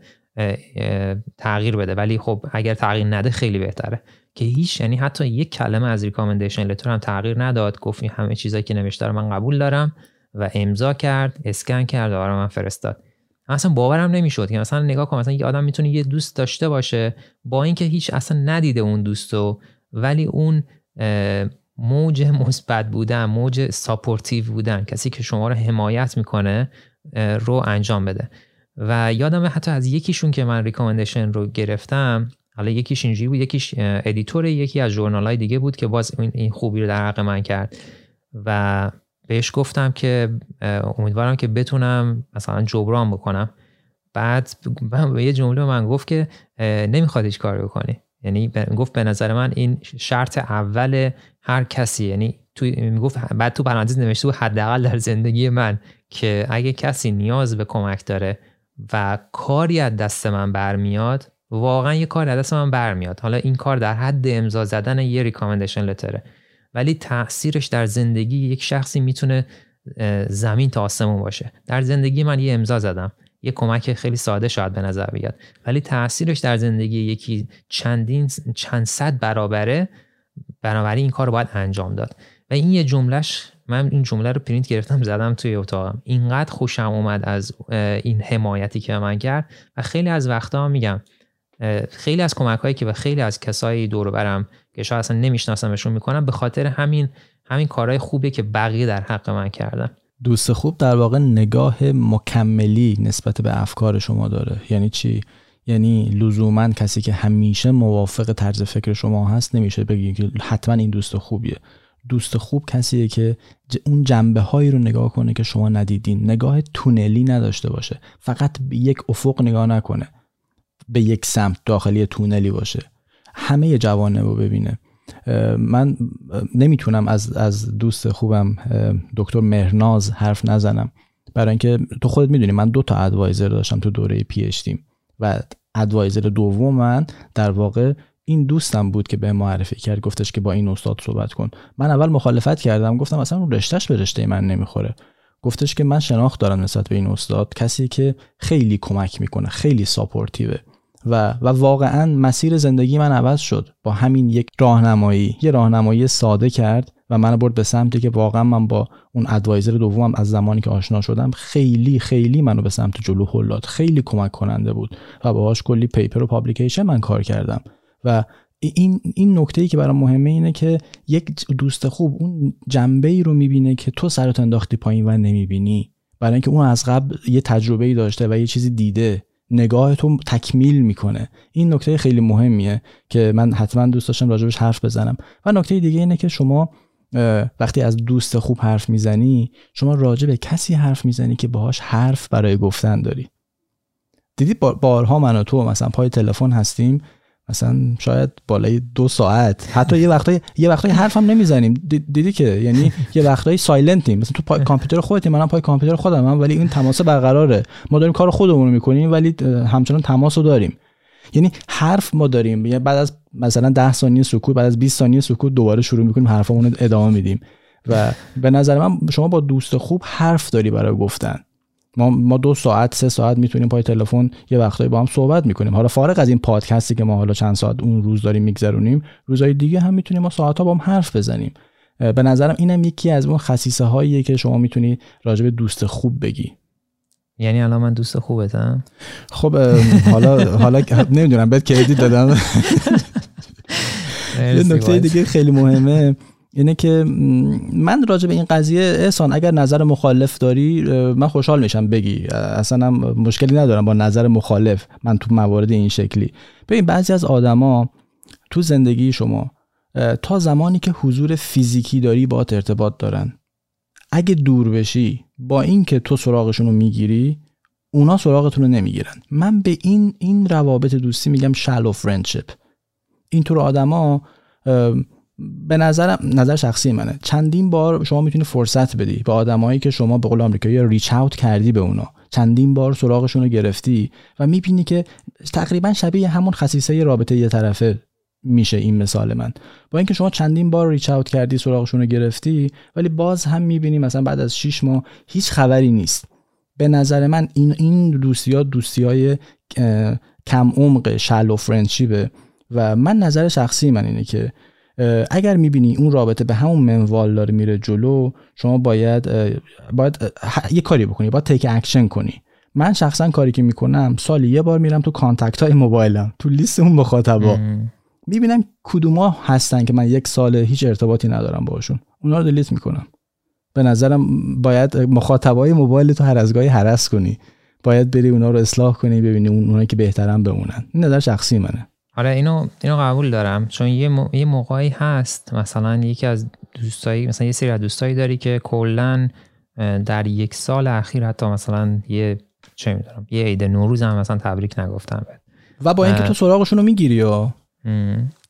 تغییر بده، ولی خب اگر تغییر نده خیلی بهتره. که هیچ، یعنی حتی یک کلمه از ریکامندیشن لتر هم تغییر نداد، گفت این همه چیزایی که نوشته رو من قبول دارم و امضا کرد، اسکن کرد و برام فرستاد. اصلا باورم نمیشد که مثلا نگاه کنم، مثلا یه آدم میتونه یه دوست داشته باشه با اینکه هیچ اصلا ندیده اون دوستو، ولی اون موج مثبت بودن، موج ساپورتیو بودن، کسی که شما رو حمایت میکنه رو انجام بده. و یادمه حتی از یکیشون که من ریکامندیشن رو گرفتم، حالا یکیش اینجوری بود، یکیش ادیتور یکی از ژورنال‌های دیگه بود که باز این خوبی رو در حق من کرد و بهش گفتم که امیدوارم که بتونم مثلا جبران بکنم. بعد یه جمله من گفت که نمیخواد هیچ کاری بکنی، یعنی گفت به نظر من این شرط اول هر کسی، یعنی تو میگفت، بعد تو پرانتز نوشته بود حداقل در زندگی من، که اگه کسی نیاز به کمک داره و کاری از دست من برمیاد، واقعا یه کار از دست من برمیاد، حالا این کار در حد امضا زدن یه ریکامندیشن لتره، ولی تاثیرش در زندگی یک شخصی میتونه زمین تا آسمون باشه. در زندگی من یه امضا زدم، یه کمک خیلی ساده شاید به نظر بیاد، ولی تاثیرش در زندگی یکی چندین چند صد برابره، بنابراین این کار رو باید انجام داد. و این یه جملهش، من این جمله رو پرینت گرفتم زدم توی اتاقم، اینقدر خوشم اومد از این حمایتی که من کرد. و خیلی از وقتا میگم، خیلی از کمک‌هایی که و خیلی از کسایی دور و برم که شاید اصلا نمیشناسمشون میکنم، به خاطر همین همین کارهای خوبه که بقیه در حق من کردن. دوست خوب در واقع نگاه مکملی نسبت به افکار شما داره. یعنی چی؟ یعنی لزوماً کسی که همیشه موافق طرز فکر شما هست نمیشه بگی که حتما این دوست خوبیه. دوست خوب کسیه که اون جنبه هایی رو نگاه کنه که شما ندیدین، نگاه تونلی نداشته باشه، فقط یک افق نگاه نکنه، به یک سمت داخلی تونلی باشه، همه جوانب رو ببینه. من نمیتونم از از دوست خوبم دکتر مهرناز حرف نزنم، برای اینکه تو خودت میدونی من دو تا ادوایزر داشتم تو دوره پی اچ دی، و ادوایزر دوم من در واقع این دوستم بود که به معرفی کرد، گفتش که با این استاد صحبت کن. من اول مخالفت کردم، گفتم اصلا اون رشتهش به رشته من نمیخوره. گفتش که من شناخت دارم نسبت به این استاد، کسی که خیلی کمک میکنه، خیلی ساپورتیوه. و و واقعا مسیر زندگی من عوض شد با همین یک راهنمایی، یه راهنمایی ساده کرد و من برد به سمتی که واقعا من با اون ادوایزر دومم از زمانی که آشنا شدم خیلی خیلی منو به سمت جلو هل داد، خیلی کمک کننده بود و باهاش کلی پیپر و پابلیکیشن من کار کردم. و این این نکته‌ای که برام مهمه اینه که یک دوست خوب اون جنبه‌ای رو می‌بینه که تو سرت انداختی پایین و نمی‌بینی، برای اینکه اون از قبل یه تجربه‌ای داشته و یه چیزی دیده، نگاه تو تکمیل میکنه. این نکته خیلی مهمیه که من حتما دوست داشتم راجبش حرف بزنم. و نکته دیگه اینه که شما وقتی از دوست خوب حرف میزنی، شما راجع به کسی حرف میزنی که باهاش حرف برای گفتن داری. دیدی بارها من و تو مثلا پای تلفن هستیم، مثلا شاید بالای دو ساعت، حتی یه وقتای یه وقتای حرف هم نمیزنیم، دیدی که، یعنی یه وقتای سایلنتیم، مثلا تو پای کامپیوتر خودتی، منم پای کامپیوتر خودمم، ولی این تماس برقراره، ما داریم کار خودمون رو میکنیم ولی همچنان تماس رو داریم. یعنی حرف ما داریم، بعد از مثلا ده ثانیه سکوت، بعد از بیست ثانیه سکوت دوباره شروع میکنیم حرفمون رو ادامه میدیم. و به نظر من شما با دوست خوب حرف داری برای گفتن، ما ما دو ساعت سه ساعت میتونیم پای تلفن یه وقتایی با هم صحبت میکنیم. حالا فارغ از این پادکستی که ما حالا چند ساعت اون روز داریم میگذرونیم، روزهای دیگه هم میتونیم ما ساعت‌ها با هم حرف بزنیم. به نظرم اینم یکی از اون خصیصه هاییه که شما میتونی راجع به دوست خوب بگی. یعنی الان من دوست خوبتم؟ خب حالا حالا نمیدونم بهت کردیت دادم. یه نکته دیگه خیلی مهمه اینه که من راجع به این قضیه، احسان، اگر نظر مخالف داری من خوشحال میشم بگی، اصلا هم مشکلی ندارم با نظر مخالف. من تو موارد این شکلی، ببین بعضی از آدما تو زندگی شما تا زمانی که حضور فیزیکی داری باهات ارتباط دارن، اگه دور بشی با این که تو سراغشون رو میگیری اونا سراغتون رو نمیگیرن. من به این این روابط دوستی میگم شالو فرندشپ. اینطور آدما به نظرم، نظر شخصی منه، چندین بار شما میتونی فرصت بدی به آدمایی که شما به قول آمریکایی ریچ اوت کردی به اونا، چندین بار سراغشون رو گرفتی و میبینی که تقریبا شبیه همون خصیصه رابطه یه طرفه میشه این مثال من. با اینکه شما چندین بار ریچ اوت کردی سراغشون رو گرفتی، ولی باز هم میبینی مثلا بعد از شش ماه هیچ خبری نیست. به نظر من این این دوستی‌ها دوستی‌های کم عمق، شالو فرندشیپ. و من نظر شخصی من اینه که اگر میبینی اون رابطه به همون منوال داره میره جلو، شما باید باید یه کاری بکنی، باید تیک اکشن کنی. من شخصا کاری که میکنم، سالی یه بار میرم تو کانتکت های موبایلم، تو لیست اون مخاطبا، میبینم کدوما هستن که من یک سال هیچ ارتباطی ندارم باهاشون، اونا رو دلیت میکنم. به نظرم باید مخاطبای موبایل تو هر از گاهی هرس کنی، باید بری اونا رو اصلاح کنی، ببینی اونایی که بهترن بمونن. این نظر شخصی منه. حالا اینو اینو قبول دارم، چون یه م... یه موقعی هست، مثلا یکی از دوستایی، مثلا یه سری از دوستایی داری که کلا در یک سال اخیر حتی مثلا یه چه می‌دونم یه عید نوروز هم مثلا تبریک نگفتن بهت، و با اینکه اه... تو سراغشون رو میگیری. یا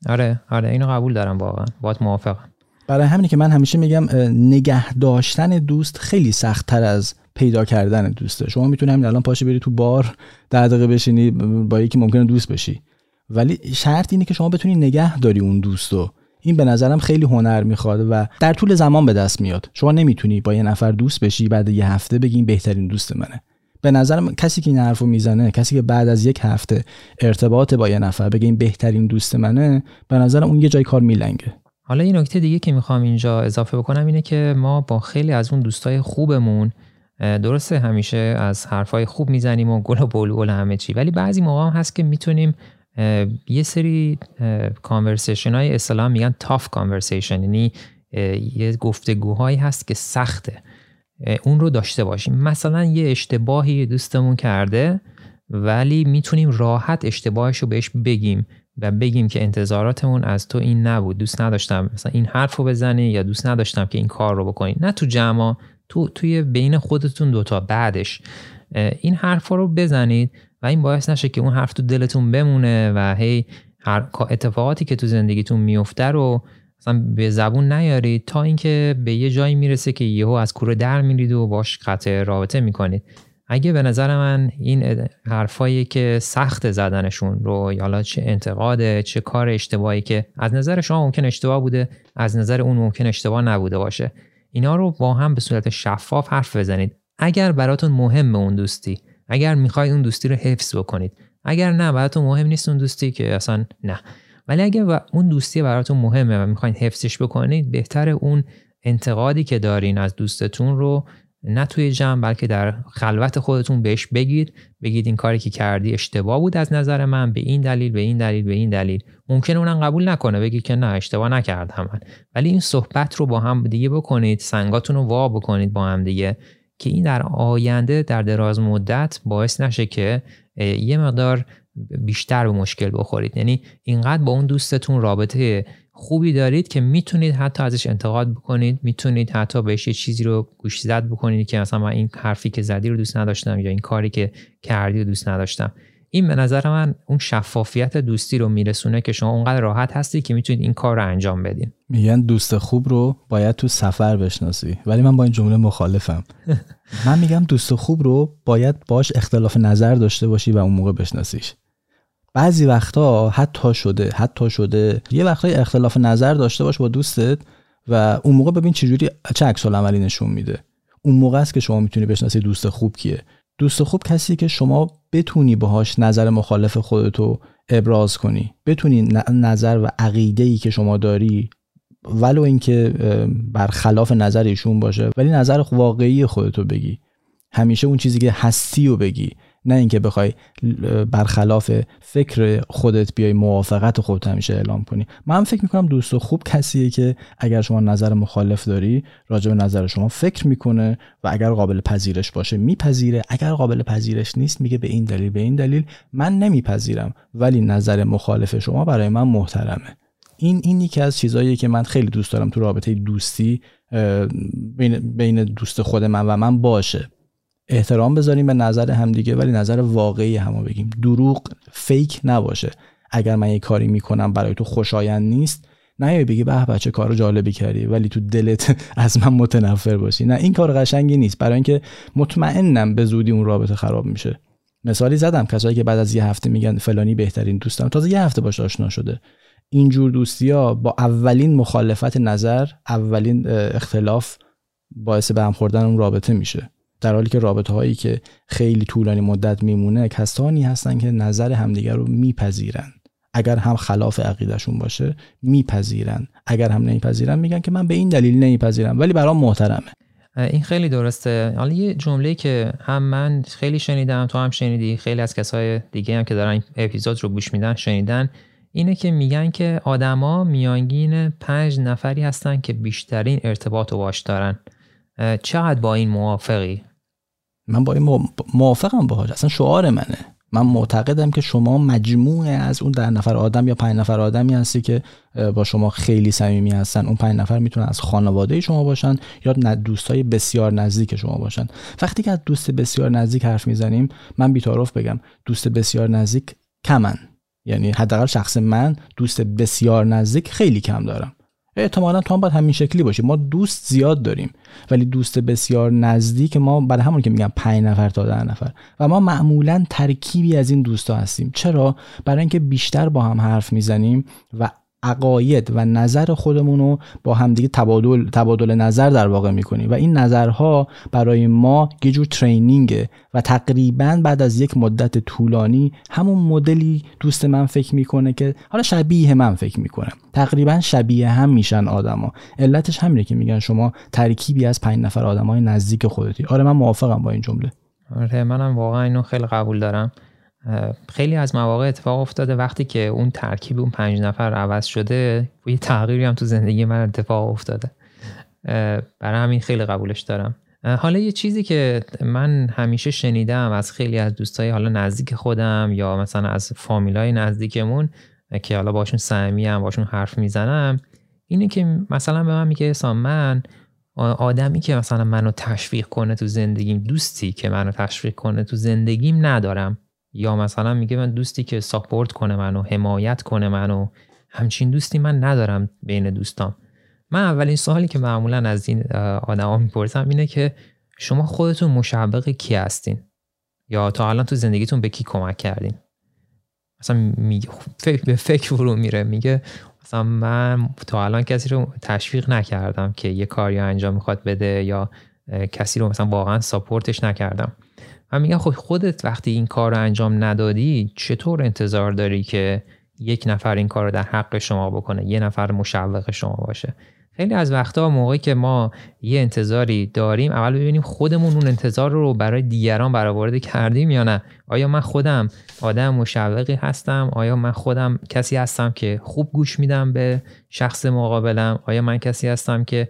آره آره اینو قبول دارم، واقعا باهات موافقم. برای همینه که من همیشه میگم نگه داشتن دوست خیلی سخت‌تر از پیدا کردن دوسته. شما میتونی همین الان پاشی بری تو بار ده دقیقه بشینی با یکی ممکنه دوست بشی، ولی شرط اینه که شما بتونی نگه داری اون دوستو. این به نظرم خیلی هنر میخواد و در طول زمان به دست میاد. شما نمیتونی با یه نفر دوست بشی بعد یه هفته بگی این بهترین دوست منه. به نظرم کسی که این حرفو میزنه، کسی که بعد از یک هفته ارتباط با یه نفر بگه این بهترین دوست منه، به نظرم اون یه جای کار میلنگه. حالا این نکته دیگه که میخوام اینجا اضافه بکنم اینه که ما با خیلی از اون دوستای خوبمون درسته همیشه از حرفای خوب میزنیم و گل و بلبل همه چی، ولی بعضی موقع هم هست که میتونیم یه سری کانورسیشن های اصطلاحا میگن تاف کانورسیشن، یعنی یه گفتگوهایی هست که سخته، اون رو داشته باشیم. مثلا یه اشتباهی دوستمون کرده، ولی میتونیم راحت اشتباهش رو بهش بگیم و بگیم که انتظاراتمون از تو این نبود، دوست نداشتم مثلا این حرف رو بزنی، یا دوست نداشتم که این کار رو بکنی. نه تو جمع، تو توی بین خودتون دوتا بعدش این حرف رو بزنید و این باعث نشه که اون حرف تو دلتون بمونه و هی هر اتفاقاتی که تو زندگیتون میفته رو مثلا به زبون نیارید، تا اینکه به یه جایی میرسه که یهو از کوره در میرید و باش قطع رابطه میکنید. اگه به نظر من این حرفایی که سخت زدنشون رو، یالا چه انتقاده چه کار اشتباهی که از نظر شما ممکن اشتباه بوده، از نظر اون ممکن اشتباه نبوده باشه، اینا رو با هم به صورت شفاف حرف بزنید. اگر براتون مهمه اون دوستی، اگر میخواید اون دوستی رو حفظ بکنید، اگر نه براتون مهم نیست اون دوستی که اصلا نه، ولی اگر اون دوستی براتون مهمه و میخواید حفظش بکنید، بهتره اون انتقادی که دارین از دوستتون رو نه توی جمع بلکه در خلوت خودتون بهش بگید. بگید این کاری که کردی اشتباه بود از نظر من، به این دلیل به این دلیل به این دلیل. ممکنه اونم قبول نکنه، بگید که نه اشتباه نکردم من، ولی این صحبت رو با هم دیگه بکنید، سنگاتون رو وا بکنید با هم دیگه، که این در آینده در دراز مدت باعث نشه که یه مقدار بیشتر به مشکل بخورید. یعنی اینقدر با اون دوستتون رابطه خوبی دارید که میتونید حتی ازش انتقاد بکنید، میتونید حتی بهش یه چیزی رو گوش زد بکنید که مثلا من این حرفی که زدی رو دوست نداشتم، یا این کاری که کردی رو دوست نداشتم. این به نظر من اون شفافیت دوستی رو میرسونه که شما اونقدر راحت هستی که میتونید این کار رو انجام بدین. میگن دوست خوب رو باید تو سفر بشناسی، ولی من با این جمله مخالفم. من میگم دوست خوب رو باید باش اختلاف نظر داشته باشی و اون موقع بشناسیش. بعضی وقتا حتی شده حتی شده یه وقتای اختلاف نظر داشته باش با دوستت و اون موقع ببین چه جوری چه عکس العملی نشون میده. اون موقع است که شما میتونی بشناسی دوست خوب کیه. دوست خوب کسی که شما بتونی باهاش نظر مخالف خودتو ابراز کنی، بتونی نظر و عقیده‌ای که شما داری ولو اینکه برخلاف نظر ایشون باشه ولی نظر واقعی خودتو بگی، همیشه اون چیزی که هستی رو بگی، نه اینکه بخوای برخلاف فکر خودت بیای موافقت خودت همیشه اعلام کنی. من فکر میکنم دوست خوب کسیه که اگر شما نظر مخالف داری راجع به نظر شما فکر میکنه و اگر قابل پذیرش باشه میپذیره، اگر قابل پذیرش نیست میگه به این دلیل به این دلیل من نمیپذیرم ولی نظر مخالف شما برای من محترمه. این این یکی از چیزاییه که من خیلی دوست دارم تو رابطه دوستی بین بین دوست خود من و من باشه. احترام بذاریم به نظر همدیگه ولی نظر واقعی همو بگیم، دروغ فیک نباشه. اگر من یه کاری میکنم برای تو خوشایند نیست، نه بگی به به چه کار جالبی کردی ولی تو دلت از من متنفر باشی، نه این کار قشنگی نیست، برای اینکه مطمئنم به زودی اون رابطه خراب میشه. مثالی زدم کسایی که بعد از یه هفته میگن فلانی بهترین دوستم، تازه یه هفته باش آشنا شده. اینجور دوستی‌ها با اولین مخالفت نظر، اولین اختلاف باعث به هم خوردن اون رابطه میشه، در حالی که رابطه‌هایی که خیلی طولانی مدت میمونه کسانی هستن که نظر همدیگر رو میپذیرن، اگر هم خلاف عقیدهشون باشه میپذیرن، اگر هم نمیپذیرن میگن که من به این دلیل نمیپذیرم ولی برام محترمه. این خیلی درسته. حالا یه جمله‌ای که هم من خیلی شنیدم، تو هم شنیدی، خیلی از کسای دیگه هم که دارن این اپیزود رو گوش میدن شنیدن، اینه که میگن که آدما میانگین پنج نفری هستن که بیشترین ارتباط رو باش دارن. چقدر با این موافقی؟ من با این موافقم باهاش، اصلا شعار منه. من معتقدم که شما مجموعه از اون ده نفر آدم یا پنج نفر آدمی هستی که با شما خیلی صمیمی هستن. اون پنج نفر میتونن از خانواده شما باشن یا دوستای بسیار نزدیک شما باشن. وقتی که از دوست بسیار نزدیک حرف میزنیم، من بی‌تعارف بگم دوست بسیار نزدیک کمن، یعنی حداقل شخص من دوست بسیار نزدیک خیلی کم دارم. احتمالاً تو هم باید همین شکلی باشی. ما دوست زیاد داریم ولی دوست بسیار نزدیک ما برای همون که میگم پنج نفر تا ده نفر و ما معمولاً ترکیبی از این دوستا هستیم. چرا؟ برای اینکه بیشتر با هم حرف میزنیم و عقاید و نظر خودمون رو با همدیگه تبادل تبادل نظر در واقع میکنیم و این نظرها برای ما یه جور ترینینگه و تقریبا بعد از یک مدت طولانی همون مدلی دوست من فکر میکنه که حالا شبیه من فکر میکنم، تقریبا شبیه هم میشن آدما. علتش همینه که میگن شما ترکیبی از پنج نفر آدمای نزدیک خودتی. آره من موافقم با این جمله. آره منم واقعا اینو خیلی قبول دارم. خیلی از مواقع اتفاق افتاده وقتی که اون ترکیب اون پنج نفر عوض شده یه تغییری هم تو زندگی من اتفاق افتاده، برای همین خیلی قبولش دارم. حالا یه چیزی که من همیشه شنیدم از خیلی از دوستای حالا نزدیک خودم یا مثلا از فامیلای نزدیکمون که حالا باشون صمیمیم، باشون حرف میزنم، اینه که مثلا به من میگه احسان من آدمی که مثلا منو تشویق کنه تو زندگیم، دوستی که منو تشویق کنه تو زندگیم ندارم، یا مثلا میگه من دوستی که ساپورت کنه منو، حمایت کنه منو، همچین دوستی من ندارم بین دوستام. من اولین سوالی که معمولا از این آدما میپرسم اینه که شما خودتون مشابه کی هستین یا تا الان تو زندگیتون به کی کمک کردین. مثلا میگه فکر به فکر فرو میره، میگه مثلا من تا الان کسی رو تشویق نکردم که یه کاری انجام میخواد بده یا کسی رو مثلا واقعا ساپورتش نکردم. من میگم خب خودت وقتی این کار رو انجام ندادی چطور انتظار داری که یک نفر این کار رو در حق شما بکنه، یه نفر مشوق شما باشه؟ خیلی از وقتا موقعی که ما یه انتظاری داریم اول ببینیم خودمون اون انتظار رو برای دیگران برآورده کردیم یا نه. آیا من خودم آدم مشوقی هستم؟ آیا من خودم کسی هستم که خوب گوش میدم به شخص مقابلم؟ آیا من کسی هستم که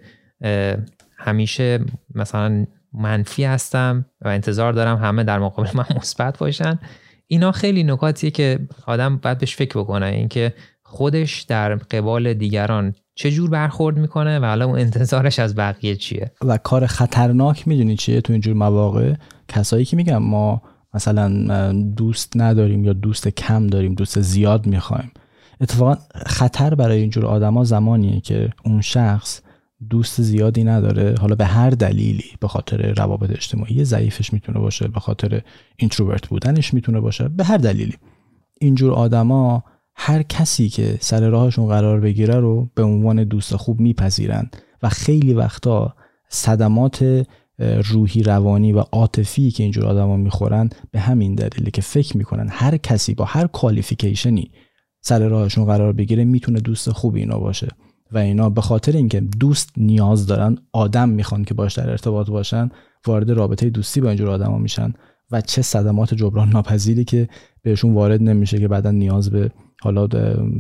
همیشه مثلا منفی هستم و انتظار دارم همه در مقابل من مثبت باشن؟ اینا خیلی نکاتیه که آدم باید بهش فکر بکنه، اینکه خودش در قبال دیگران چه جور برخورد میکنه و حالا اون انتظارش از بقیه چیه. و کار خطرناک میدونی چیه تو اینجور مواقع؟ کسایی که میگن ما مثلا دوست نداریم یا دوست کم داریم، دوست زیاد میخوایم. اتفاقا خطر برای اینجور آدما زمانیه که اون شخص دوست زیادی نداره، حالا به هر دلیلی، به خاطر روابط اجتماعی ضعیفش میتونه باشه، به خاطر اینتروورت بودنش میتونه باشه، به هر دلیلی. اینجور آدما هر کسی که سر راهشون قرار بگیره رو به عنوان دوست خوب میپذیرن و خیلی وقتا صدمات روحی، روانی و عاطفی که اینجور آدما میخورن به همین دلیله که فکر میکنن هر کسی با هر کوالیفیکیشنی سر راهشون قرار بگیره میتونه دوست خوب اینا باشه و اینا به خاطر اینکه دوست نیاز دارن، آدم میخوان که باش در ارتباط باشن، وارد رابطه دوستی با اینجور آدما میشن و چه صدمات جبران ناپذیری که بهشون وارد نمیشه که بعدن نیاز به حالا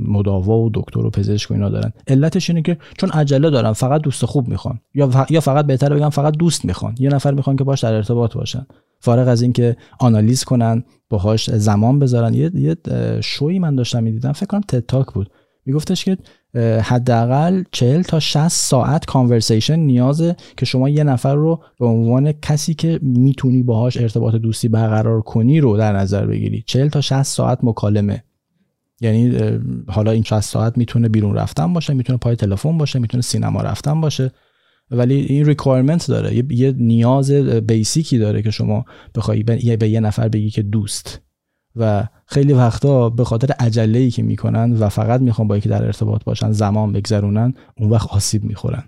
مداوا و دکتر و پزشک و اینا دارن. علتش اینه که چون عجله دارن، فقط دوست خوب میخوان، یا یا فقط بهتره بگم فقط دوست میخوان، یه نفر میخوان که باش در ارتباط باشن، فارغ از این که آنالیز کنن، باهاش زمان بذارن. یه یه شوی من داشتم میدیدم، فکر کنم تد تاک بود، میگفتش که حداقل چهل تا شصت ساعت کانورسیشن نیازه که شما یه نفر رو به عنوان کسی که میتونی باهاش ارتباط دوستی برقرار کنی رو در نظر بگیری. چهل تا شصت ساعت مکالمه، یعنی حالا این شصت ساعت میتونه بیرون رفتن باشه، میتونه پای تلفن باشه، میتونه سینما رفتن باشه، ولی این ریکوایرمنت داره، یه, یه نیاز بیسیکی داره که شما بخوای به, به یه نفر بگی که دوست. و خیلی وقتا به خاطر عجله‌ای که میکنن و فقط میخوان با یکی در ارتباط باشن، زمان بگذرونن، اون وقت آسیب میخورن.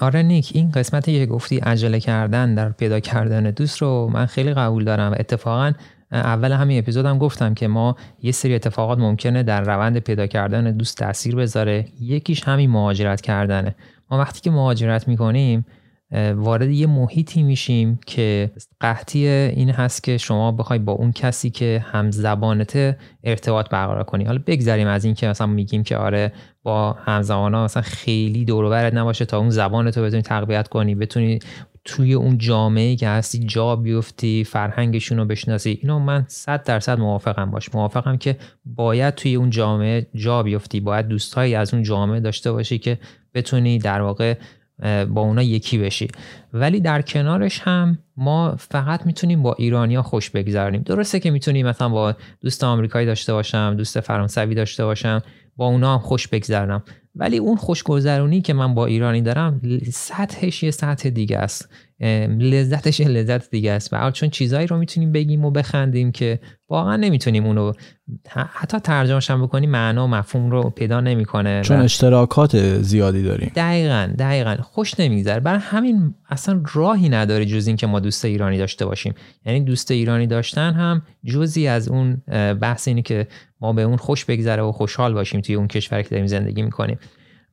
آره نیک، این قسمتی که گفتی عجله کردن در پیدا کردن دوست رو من خیلی قبول دارم و اتفاقاً اول همین اپیزودم هم گفتم که ما یه سری اتفاقات ممکنه در روند پیدا کردن دوست تاثیر بذاره. یکیش همین مهاجرت کردنه. ما وقتی که مهاجرت میکنیم وارد یه محیطی میشیم که قحطی این هست که شما بخوای با اون کسی که هم زبانته ارتباط برقرار کنی. حالا بگذریم از این که مثلا میگیم که آره با همزبانا مثلا خیلی دور و برت نباشه تا اون زبانتو بتونی تقویت کنی، بتونی توی اون جامعه‌ای که هستی جا بیفتی، فرهنگشون رو بشناسی. اینو من صد درصد موافقم باش. موافقم که باید توی اون جامعه جا بیفتی، باید دوستایی از اون جامعه داشته باشی که بتونی در واقع با اونا یکی بشی. ولی در کنارش هم ما فقط میتونیم با ایرانی‌ها خوش بگذرونیم. درسته که میتونیم مثلا با دوست آمریکایی داشته باشم، دوست فرانسوی داشته باشم، با اونا هم خوش بگذرونم، ولی اون خوشگذرونی که من با ایرانی دارم سطحش یه سطح دیگه است، لذتش یه لذت دیگه است. و چون چیزایی رو میتونیم بگیم و بخندیم که واقعا نمیتونیم اونو حتی ترجمه‌اش هم بکنیم، معنا و مفهوم رو پیدا نمیکنه چون اشتراکات زیادی داریم. دقیقاً دقیقاً خوش نمیگذره. برای همین اصلا راهی نداره جز این که ما دوست ایرانی داشته باشیم. یعنی دوست ایرانی داشتن هم جزئی از اون بحث اینه که ما به اون خوش بگذره و خوشحال باشیم توی اون کشور که داریم زندگی میکنیم.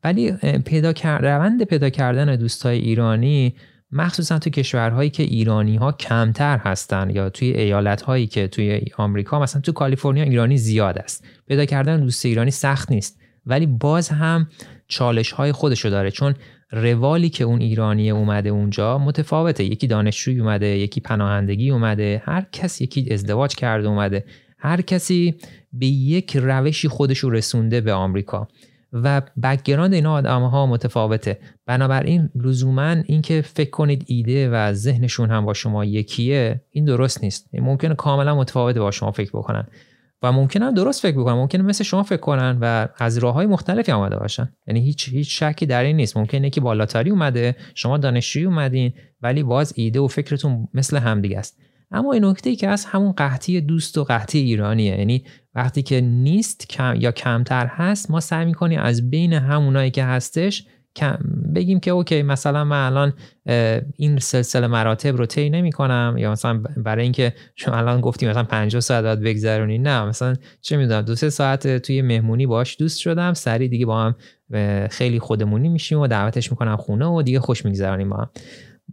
ولی پیدا کردن، روند پیدا کردن دوستای ایرانی مخصوصا تو کشورهایی که ایرانی ها کمتر هستن یا توی ایالت هایی که توی آمریکا مثلا تو کالیفرنیا ایرانی زیاد است، پیدا کردن دوست ایرانی سخت نیست، ولی باز هم چالش های خودشو داره، چون روالی که اون ایرانی اومده اونجا متفاوته. یکی دانشجوی اومده، یکی پناهندگی اومده، هر کس یکی ازدواج کرده اومده، هر کسی به یک روشی خودشو رسونده به آمریکا و بک‌گراند اینا آدم‌ها متفاوته. بنابراین لزوماً اینکه فکر کنید ایده و ذهنشون هم با شما یکیه، این درست نیست. ممکنه کاملا متفاوت با شما فکر بکنن و ممکنه هم درست فکر بکنن، ممکنه مثل شما فکر کنن و از راه‌های مختلفی آمده باشن. یعنی هیچ هیچ شکی در این نیست. ممکنه که بالاتری اومده، شما دانشجویی اومدین، ولی باز ایده و فکرتون مثل همدیگه است. اما این نکته‌ای که از همون قحطی دوست و قحطی ایرانیه، یعنی وقتی که نیست کم یا کمتر هست، ما سعی میکنیم از بین همونایی که هستش بگیم که اوکی مثلا من الان این سلسله مراتب رو طی نمیکنم، یا مثلا برای اینکه شما الان گفتیم مثلا پنجاه ساعت باید بگذرونی، نه مثلا چه میدونم دو سه ساعت توی مهمونی باهاش دوست شدم، سریع دیگه با هم خیلی خودمونی میشیم و دعوتش میکنم خونه و دیگه خوش میگذرونیم با هم.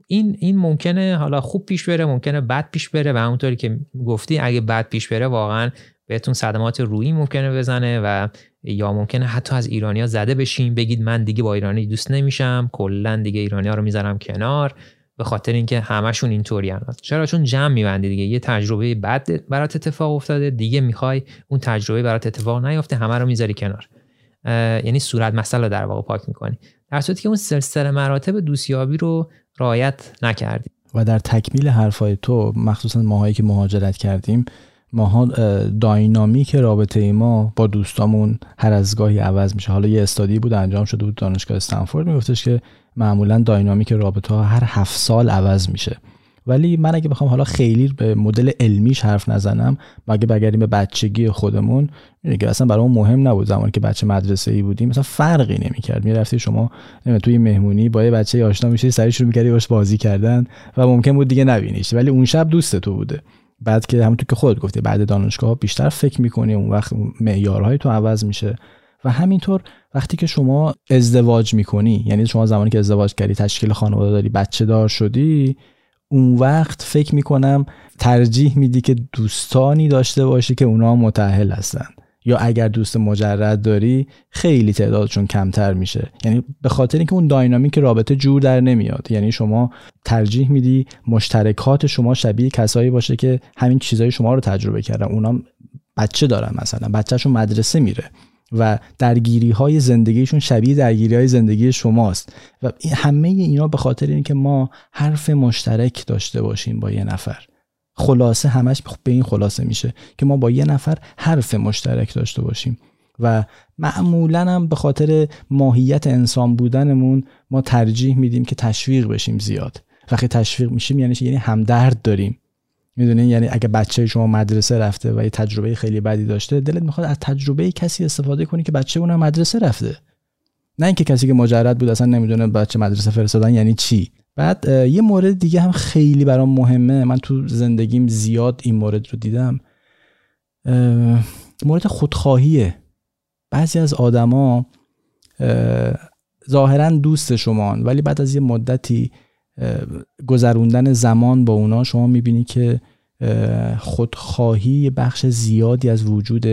این این ممکنه حالا خوب پیش بره، ممکنه بد پیش بره، و همونطوری که گفتی اگه بد پیش بره واقعا بهتون صدمات روحی ممکنه بزنه و یا ممکنه حتی از ایرانی‌ها زده بشین، بگید من دیگه با ایرانی دوست نمیشم، کلا دیگه ایرانی‌ها رو میذارم کنار به خاطر اینکه همشون اینطورین. چرا؟ چون جمع میبندی دیگه. یه تجربه بد برات اتفاق افتاده، دیگه میخوای اون تجربه برات اتفاق نیفته، همه رو میذاری کنار، یعنی صورت مسئله در واقع پاک میکنی، در صورتی که اون سلسله مراتب دوستیابی رو رعایت نکردی. و در تکمیل حرفای تو، مخصوصا ماهایی که مهاجرت کردیم، ماها داینامیک رابطه ای ما با دوستامون هر از گاهی عوض میشه. حالا یه استادی بود انجام شده بود دانشگاه استنفورد، میگفتش که معمولا داینامیک رابطه ها هر هفت سال عوض میشه ولی من اگه بخوام حالا خیلی به مدل علمیش حرف نزنم، مگه بگردیم به بچگی خودمون، میگه که اصلا برامون مهم نبود زمانی که بچه مدرسه ای بودیم، مثلا فرقی نمی‌کرد. میرفتی شما توی مهمونی با یه بچه‌ای آشنا می‌شدی، سریع شروع می‌کردی باهاش بازی کردن و ممکن بود دیگه نبینیش، ولی اون شب دوست تو بوده. بعد که همونطور که خودت گفتی بعد دانشگاه بیشتر فکر می‌کنی، اون وقت معیارهای تو عوض میشه. و همینطور وقتی که شما ازدواج می‌کنی، یعنی شما زمانی که ازدواج کردی، تشکیل خانواده داری، بچه‌دار شدی، اون وقت فکر می‌کنم ترجیح میدی که دوستانی داشته باشی که اونا متأهل هستن، یا اگر دوست مجرد داری خیلی تعدادشون کمتر میشه، یعنی به خاطر اینکه اون داینامیک رابطه جور در نمیاد. یعنی شما ترجیح میدی مشترکات شما شبیه کسایی باشه که همین چیزای شما رو تجربه کردن، اونا بچه دارن، مثلا بچه‌شون مدرسه میره و درگیری‌های زندگیشون شبیه درگیری‌های زندگی شماست. و همه اینا به خاطر اینکه ما حرف مشترک داشته باشیم با یه نفر. خلاصه همش به این خلاصه میشه که ما با یه نفر حرف مشترک داشته باشیم و معمولاً هم به خاطر ماهیت انسان بودنمون ما ترجیح میدیم که تشویق بشیم زیاد. وقتی تشویق میشیم یعنی یعنی همدرد داریم. میدونین یعنی اگه بچه شما مدرسه رفته و یه تجربه خیلی بدی داشته، دلت میخواد از تجربه کسی استفاده کنی که بچه اونم مدرسه رفته، نه اینکه کسی که مجرد بود اصلا نمیدونه بچه مدرسه فرستادن یعنی چی. بعد یه مورد دیگه هم خیلی برام مهمه، من تو زندگیم زیاد این مورد رو دیدم، مورد خودخواهیه. بعضی از آدما ظاهرا دوست شمان، ولی بعد از یه مدتی گذروندن زمان با اونا شما میبینی که خودخواهی بخش زیادی از وجود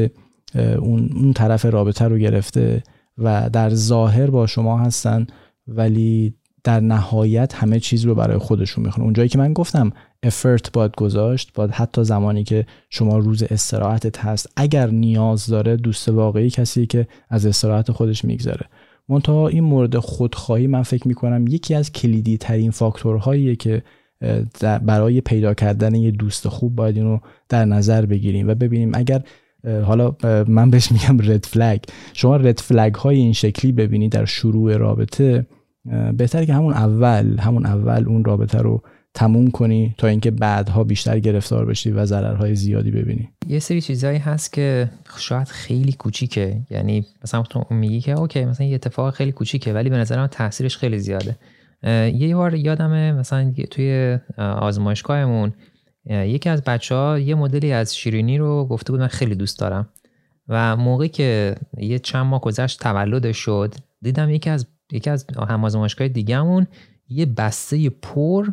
اون, اون طرف رابطه رو گرفته و در ظاهر با شما هستن، ولی در نهایت همه چیز رو برای خودشون میخونه. اونجایی که من گفتم افرت باید گذاشت، باید حتی زمانی که شما روز استراحتت هست، اگر نیاز داره دوست واقعی کسی که از استراحت خودش میگذره. منتها این مورد خودخواهی من فکر میکنم یکی از کلیدی ترین فاکتورهاییه که برای پیدا کردن یه دوست خوب باید اینو در نظر بگیریم و ببینیم. اگر حالا من بهش میگم رد فلگ، شما رد فلگ های این شکلی ببینید در شروع رابطه، بهتره که همون اول همون اول اون رابطه رو تموم کنی تا اینکه بعدها بیشتر گرفتار بشی و ضررهای زیادی ببینی. یه سری چیزایی هست که شاید خیلی کوچیکه، یعنی مثلا تو میگی که اوکی مثلا یه اتفاق خیلی کوچیکه ولی به نظر من تاثیرش خیلی زیاده. یه بار یادمه مثلا توی آزمایشگاهمون یکی از بچه‌ها یه مدلی از شیرینی رو گفته بود من خیلی دوست دارم، و موقعی که یه چند ماه گذشت تولدش شد، دیدم یکی از یکی از هم‌آزمایشگاه دیگه‌مون یه بسته پر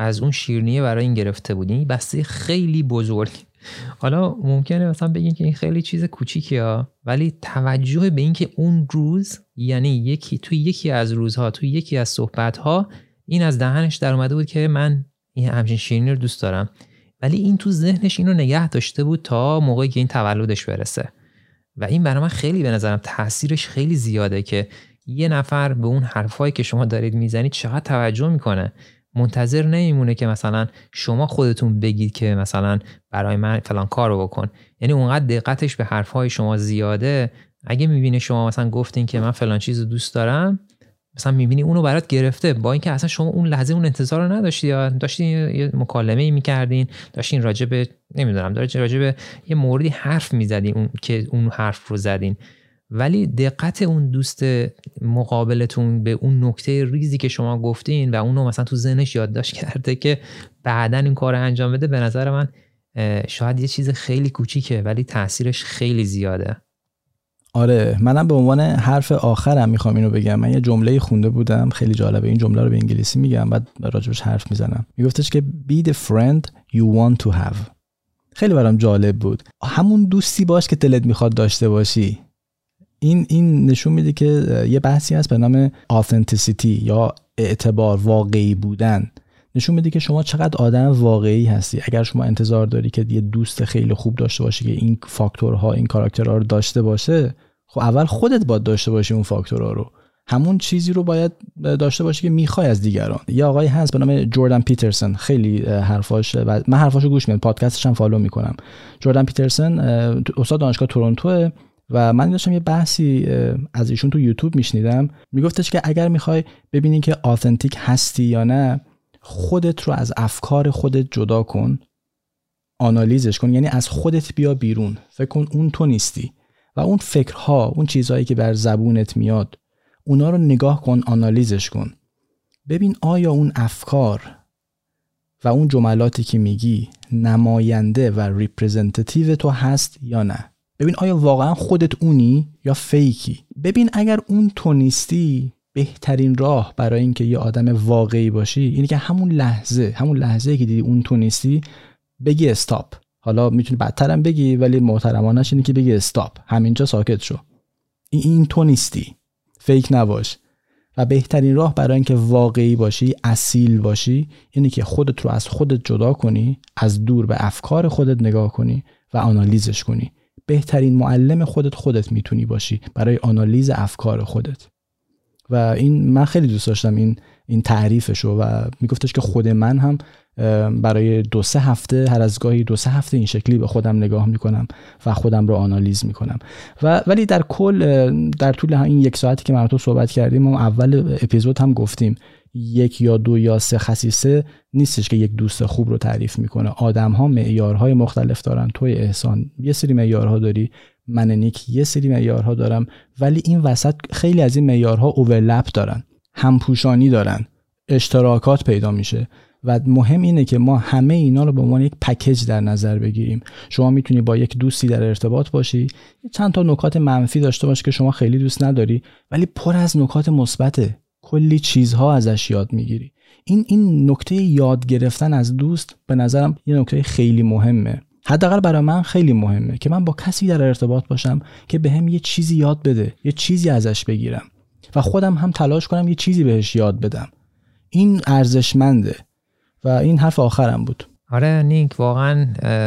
از اون شیرینی برای این گرفته بود، یعنی بسته خیلی بزرگ. حالا ممکنه مثلا بگین که این خیلی چیز کوچیکیه، ولی توجه به این که اون روز یعنی یکی توی یکی از روزها توی یکی از صحبت‌ها این از دهنش در اومده بود که من این همچین شیرینی رو دوست دارم، ولی این تو ذهنش اینو نگه داشته بود تا موقعی که این تولدش برسه. و این برای من خیلی به نظرم تاثیرش خیلی زیاده که یه نفر به اون حرفایی که شما دارید میزنید چقدر توجه میکنه. منتظر نمیمونه که مثلا شما خودتون بگید که مثلا برای من فلان کارو بکن، یعنی اونقدر دقتش به حرفهای شما زیاده. اگه میبینه شما مثلا گفتین که من فلان چیزو دوست دارم، مثلا میبینی اونو برات گرفته، با اینکه اصلا شما اون لحظه اون انتظار رو نداشتی، یا داشتین یه مکالمه‌ای میکردین، داشتین راجع به نمیدونم داشتین راجع به یه موردی حرف میزدین اون که اون حرف رو زدین، ولی دقت اون دوست مقابلتون به اون نکته ریزی که شما گفتین و اونو مثلا تو ذهنش یادداشت کرده که بعدن این کار انجام بده، به نظر من شاید یه چیز خیلی کوچیکه ولی تاثیرش خیلی زیاده. آره، منم به عنوان حرف آخرم میخوام اینو بگم. من یه جمله خونده بودم خیلی جالبه، این جمله رو به انگلیسی میگم بعد راجبش حرف میزنم. میگفتش که be the friend you want to have. خیلی برام جالب بود. همون دوستی باش که دلت میخواد داشته باشی. این این نشون میده که یه بحثی هست به نام آثنتیسیتی یا اعتبار، واقعی بودن. نشون میده که شما چقدر آدم واقعی هستی. اگر شما انتظار داری که یه دوست خیلی خوب داشته باشی که این فاکتورها، این کاراکترها رو داشته باشه، خب اول خودت باید داشته باشی اون فاکتورها رو. همون چیزی رو باید داشته باشی که میخوای از دیگران. یه آقایی هست به نام جردن پیترسون، خیلی حرفاش و من حرفاشو گوش میدم، پادکستش هم فالو میکنم. جردن پیترسون استاد دانشگاه تورنتو و من داشتم یه بحثی از ایشون تو یوتیوب میشنیدم. میگفتش که اگر میخوای ببینی که آثنتیک هستی یا نه، خودت رو از افکار خودت جدا کن، آنالیزش کن، یعنی از خودت بیا بیرون، فکر کن اون تو نیستی و اون فکرها، اون چیزهایی که بر زبونت میاد، اونا رو نگاه کن، آنالیزش کن، ببین آیا اون افکار و اون جملاتی که میگی نماینده و ریپرزنتیتیو تو هست یا نه. ببین آیا واقعا خودت اونی یا فیکی. ببین اگر اون تو نیستی، بهترین راه برای اینکه یه آدم واقعی باشی اینه که همون لحظه همون لحظه که دیدی اون تو نیستی بگی استاپ. حالا میتونی بدترم بگی، ولی محترمانش اینه که بگی استاپ، همینجا ساکت شو، این تو نیستی، فیک نباش. و بهترین راه برای اینکه واقعی باشی، اصیل باشی، اینه که خودت رو از خودت جدا کنی، از دور به افکار خودت نگاه کنی و آنالیزش کنی. بهترین معلم خودت خودت میتونی باشی برای آنالیز افکار خودت. و این من خیلی دوست داشتم این این تعریفشو، و میگفتش که خود من هم برای دو سه هفته، هر از گاهی دو سه هفته این شکلی به خودم نگاه میکنم و خودم رو آنالیز میکنم. و ولی در کل در طول این یک ساعتی که من تو صحبت کردیم، ما اول اپیزود هم گفتیم یک یا دو یا سه خصیصه نیستش که یک دوست خوب رو تعریف میکنه. آدم ها معیارهای مختلف دارن. توی احسان یه سری معیارها داری، من نیک یه سری معیارها دارم، ولی این وسط خیلی از این معیارها اوورلپ دارن، همپوشانی دارن، اشتراکات پیدا میشه. و مهم اینه که ما همه اینا رو به عنوان یک پکیج در نظر بگیریم. شما میتونی با یک دوستی در ارتباط باشی، چند تا نکات منفی داشته باشه که شما خیلی دوست نداری، ولی پر از نکات مثبته، کلی چیزها ازش یاد میگیری. این این نکته یاد گرفتن از دوست به نظرم یه نکته خیلی مهمه. حداقل برای من خیلی مهمه که من با کسی در ارتباط باشم که بهم یه چیزی یاد بده، یه چیزی ازش بگیرم و خودم هم تلاش کنم یه چیزی بهش یاد بدم. این ارزشمنده. و این حرف آخرم بود. آره نیک، واقعا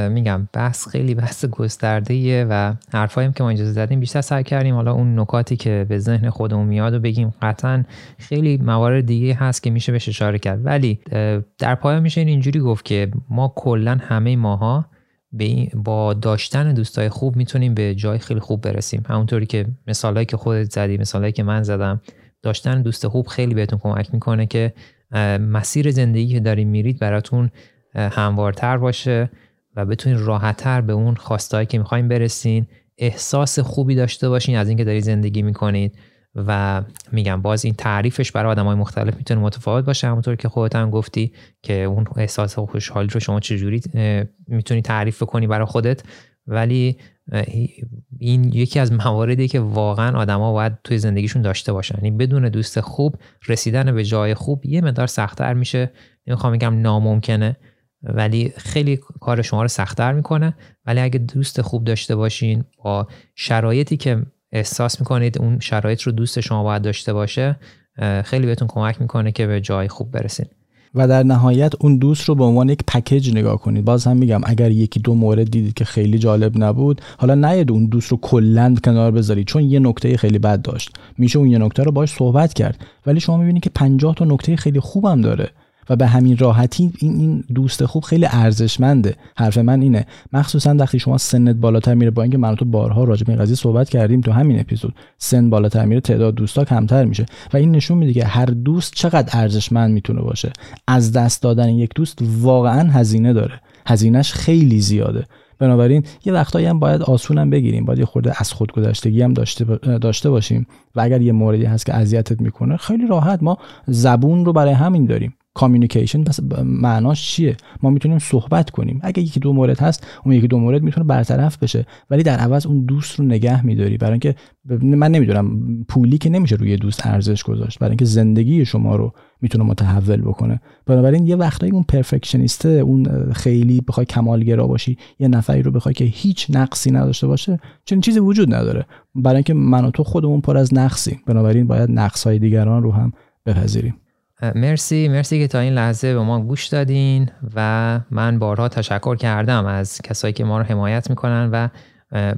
میگم بحث خیلی بحث گسترده‌ایه و حرفایی که ما اینجا زدیم بیشتر سعی کردیم حالا اون نکاتی که به ذهن خودمون میاد و بگیم. قطعا خیلی موارد دیگه هست که میشه بهش اشاره کرد، ولی در پایان میشه اینجوری گفت که ما کلا همه ماها با داشتن دوستای خوب میتونیم به جای خیلی خوب برسیم. همونطوری که مثالایی که خودت زدی، مثالایی که من زدم، داشتن دوست خوب خیلی بهتون کمک میکنه که مسیر زندگی که دارین میرید براتون هموارتر باشه و بتونید راحت‌تر به اون خواستایی که می‌خواید برسین، احساس خوبی داشته باشین از اینکه دارید زندگی می‌کنید. و میگم باز این تعریفش برای آدم‌های مختلف میتونه متفاوت باشه، همونطور که خودت هم گفتی که اون احساس خوشحالی رو شما چجوری میتونی تعریف کنی برای خودت. ولی این یکی از مواردی که واقعا آدما باید توی زندگیشون داشته باشن. یعنی بدون دوست خوب رسیدن به جای خوب یه مقدار سخت‌تر میشه. نمیخوام بگم ناممکنه، ولی خیلی کار شما رو سخت‌تر میکنه. ولی اگه دوست خوب داشته باشین، با شرایطی که احساس میکنید اون شرایط رو دوست شما باید داشته باشه، خیلی بهتون کمک میکنه که به جای خوب برسین. و در نهایت اون دوست رو به عنوان یک پکیج نگاه کنید. باز هم میگم اگر یکی دو مورد دیدید که خیلی جالب نبود، حالا نید اون دوست رو کلا کنار بذارید، چون یه نکته خیلی بد داشت، میشه اون یه نکته رو باهاش صحبت کرد، ولی شما میبینید که پنجاه تا نکته خیلی خوبم داره و به همین راحتی این این دوست خوب خیلی ارزشمنده. حرف من اینه، مخصوصا وقتی شما سنت بالاتر میره، با اینکه من تو بارها راجع به این قضیه صحبت کردیم تو همین اپیزود، سن بالاتر میره تعداد دوستا کمتر میشه و این نشون میده که هر دوست چقدر ارزشمند میتونه باشه. از دست دادن یک دوست واقعا هزینه داره، هزینهش خیلی زیاده. بنابراین یه وقتایی هم باید آسونم بگیریم، باید یه خورده از خودگذشتگی هم داشته داشته باشیم و اگر یه موردی هست که اذیتت میکنه، خیلی راحت ما زبون رو برای همین داریم. کامیونیکیشن بس معناش چیه؟ ما میتونیم صحبت کنیم. اگه یکی دو مورد هست، اون یکی دو مورد میتونه برطرف بشه، ولی در عوض اون دوست رو نگه میداری. برای اینکه من نمیدونم، پولی که نمیشه روی دوست ارزش گذاشت، برای اینکه زندگی شما رو میتونه متحول بکنه. بنابراین یه وقتایی اون پرفکشنیسته، اون خیلی بخوای کمالگرا باشی، یه نفری رو بخوای که هیچ نقصی نداشته باشه، چنین چیزی وجود نداره، برای اینکه من و تو خودمون پر از نقصیم. بنابراین باید نقص‌های دیگران رو هم بپذیریم. مرسی مرسی که تا این لحظه به ما گوش دادین و من بارها تشکر کردم از کسایی که ما رو حمایت میکنن و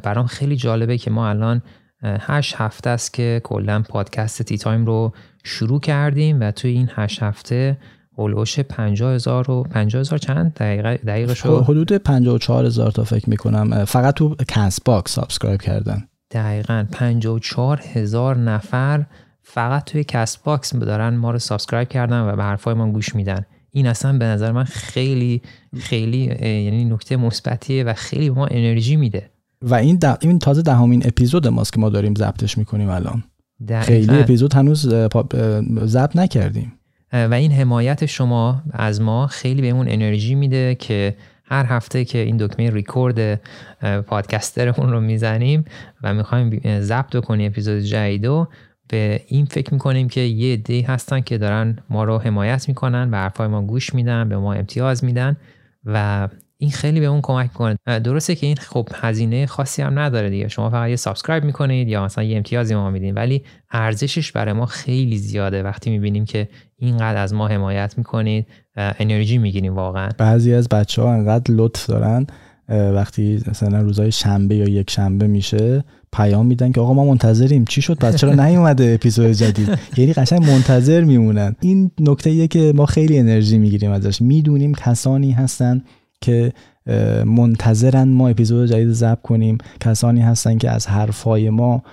برام خیلی جالبه که ما الان هشت هفته است که کلا پادکست تی تایم رو شروع کردیم و توی این هشت هفته هولوش پنجاه هزار و پنجاه هزار چند دقیقه دقیقه شو حدود پنجاه و چهار هزار تا فکر میکنم فقط تو کست باکس سابسکرایب کردن. دقیقاً پنجاه و چهار هزار نفر فقط توی کست باکس دارن ما رو سابسکرایب کردن و به حرفای ما گوش میدن. این اصلا به نظر من خیلی خیلی یعنی نکته مثبتیه و خیلی ما انرژی میده. و این د... این تازه دهمین اپیزود ماست که ما داریم ضبطش میکنیم الان. دقیقا. خیلی اپیزود هنوز ضبط نکردیم. و این حمایت شما از ما خیلی بهمون انرژی میده که هر هفته که این دکمه ریکورد پادکسترمون رو میزنیم و میخوایم ضبط کنیم اپیزود جدیدو، به این فکر میکنیم که یه عده‌ای هستن که دارن ما رو حمایت میکنن، به حرفای ما گوش میدن، به ما امتیاز میدن و این خیلی به اون کمک میکنه. درسته که این خب هزینه خاصی هم نداره دیگه، شما فقط یه سابسکرایب میکنید یا مثلا یه امتیازی ما میدین، ولی ارزشش برای ما خیلی زیاده وقتی میبینیم که اینقدر از ما حمایت میکنید، انرژی میگیریم واقعا. بعضی از بچه‌ها انقدر لطف دارن وقتی مثلا روزهای شنبه یا یک شنبه میشه پیام میدن که آقا ما منتظریم، چی شد پس چرا نیومده اپیزود جدید؟ یعنی قشنگ منتظر میمونن. این نکته‌ایه که ما خیلی انرژی میگیریم ازش. میدونیم کسانی هستن که منتظرن ما اپیزود جدید ضبط کنیم، کسانی هستن که از حرفای ما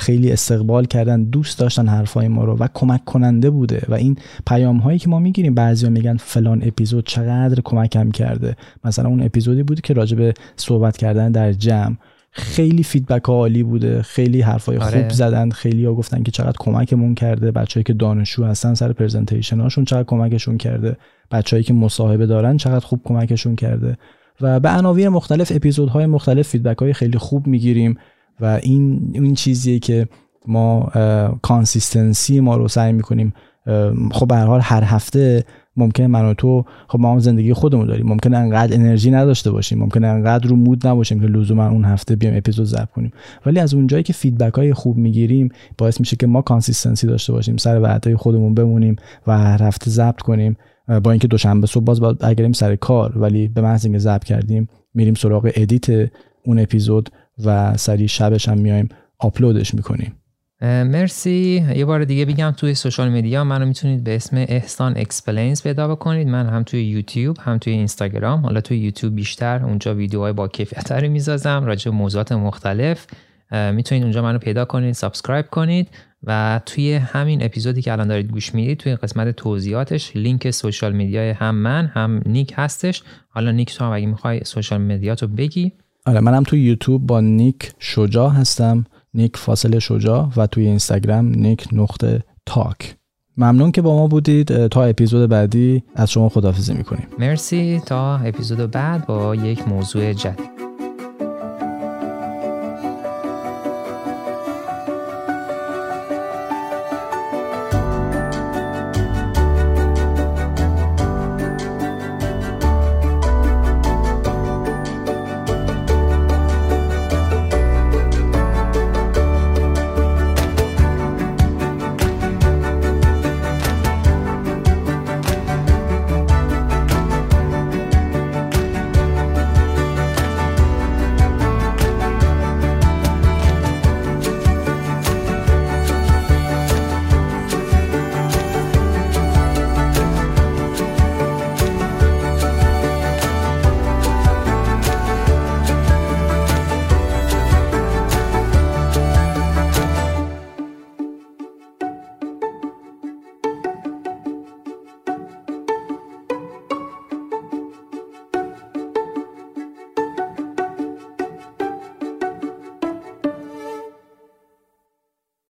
خیلی استقبال کردن، دوست داشتن حرفای ما رو و کمک کننده بوده. و این پیام هایی که ما میگیریم، بعضیا میگن فلان اپیزود چقدر کمکم کرده، مثلا اون اپیزودی بود که راجع به صحبت کردن در جمع، خیلی فیدبک عالی بوده، خیلی حرفای خوب آره. زدن، خیلی ها گفتن که چقدر کمکمون کرده، بچه‌ای که دانشجو هستن سر پرزنتیشن هاشون چقدر کمکشون کرده، بچه‌ای که مصاحبه دارن چقدر خوب کمکشون کرده و به عناوین مختلف اپیزودهای مختلف فیدبک‌های خیلی خوب میگیریم و این این چیزیه که ما کانسیستنسی ما رو سعی می‌کنیم. خب به هر حال هر هفته ممکنه من و تو، خب ما هم زندگی خودمون داریم، ممکنه انقدر انرژی نداشته باشیم، ممکنه انقدر رو مود نباشیم که لزوما اون هفته بیام اپیزود ضبط کنیم، ولی از اونجایی که فیدبک‌های خوب میگیریم باعث میشه که ما کانسیستنسی داشته باشیم، سر وعده‌های خودمون بمونیم و هر هفته ضبط کنیم. با اینکه دوشنبه صبح باز باید برگردیم سر کار، ولی به محض اینکه ضبط کردیم میریم سراغ ادیت اون اپیزود و سریع شبش هم میایم آپلودش میکنیم. مرسی. یه بار دیگه بگم توی سوشال میدیا منو میتونید به اسم احسان اکسپلینز پیدا بکنید. من هم توی یوتیوب هم توی اینستاگرام، حالا توی یوتیوب بیشتر، اونجا ویدیوهای با کیفیت‌تری می‌سازم راجع به موضوعات مختلف، میتونید اونجا منو پیدا کنید، سابسکرایب کنید و توی همین اپیزودی که الان دارید گوش میدید توی قسمت توضیحاتش لینک سوشال میدیای هم من هم نیک هستش. حالا نیک تو هم اگه می‌خوای سوشال میدیاتو بگی. آره، منم توی یوتیوب با نیک شجاع هستم، نیک فاصله شجاع، و توی اینستاگرام نیک نقطه تاک. ممنون که با ما بودید. تا اپیزود بعدی از شما خداحافظی میکنیم. مرسی. تا اپیزود بعد با یک موضوع جدید.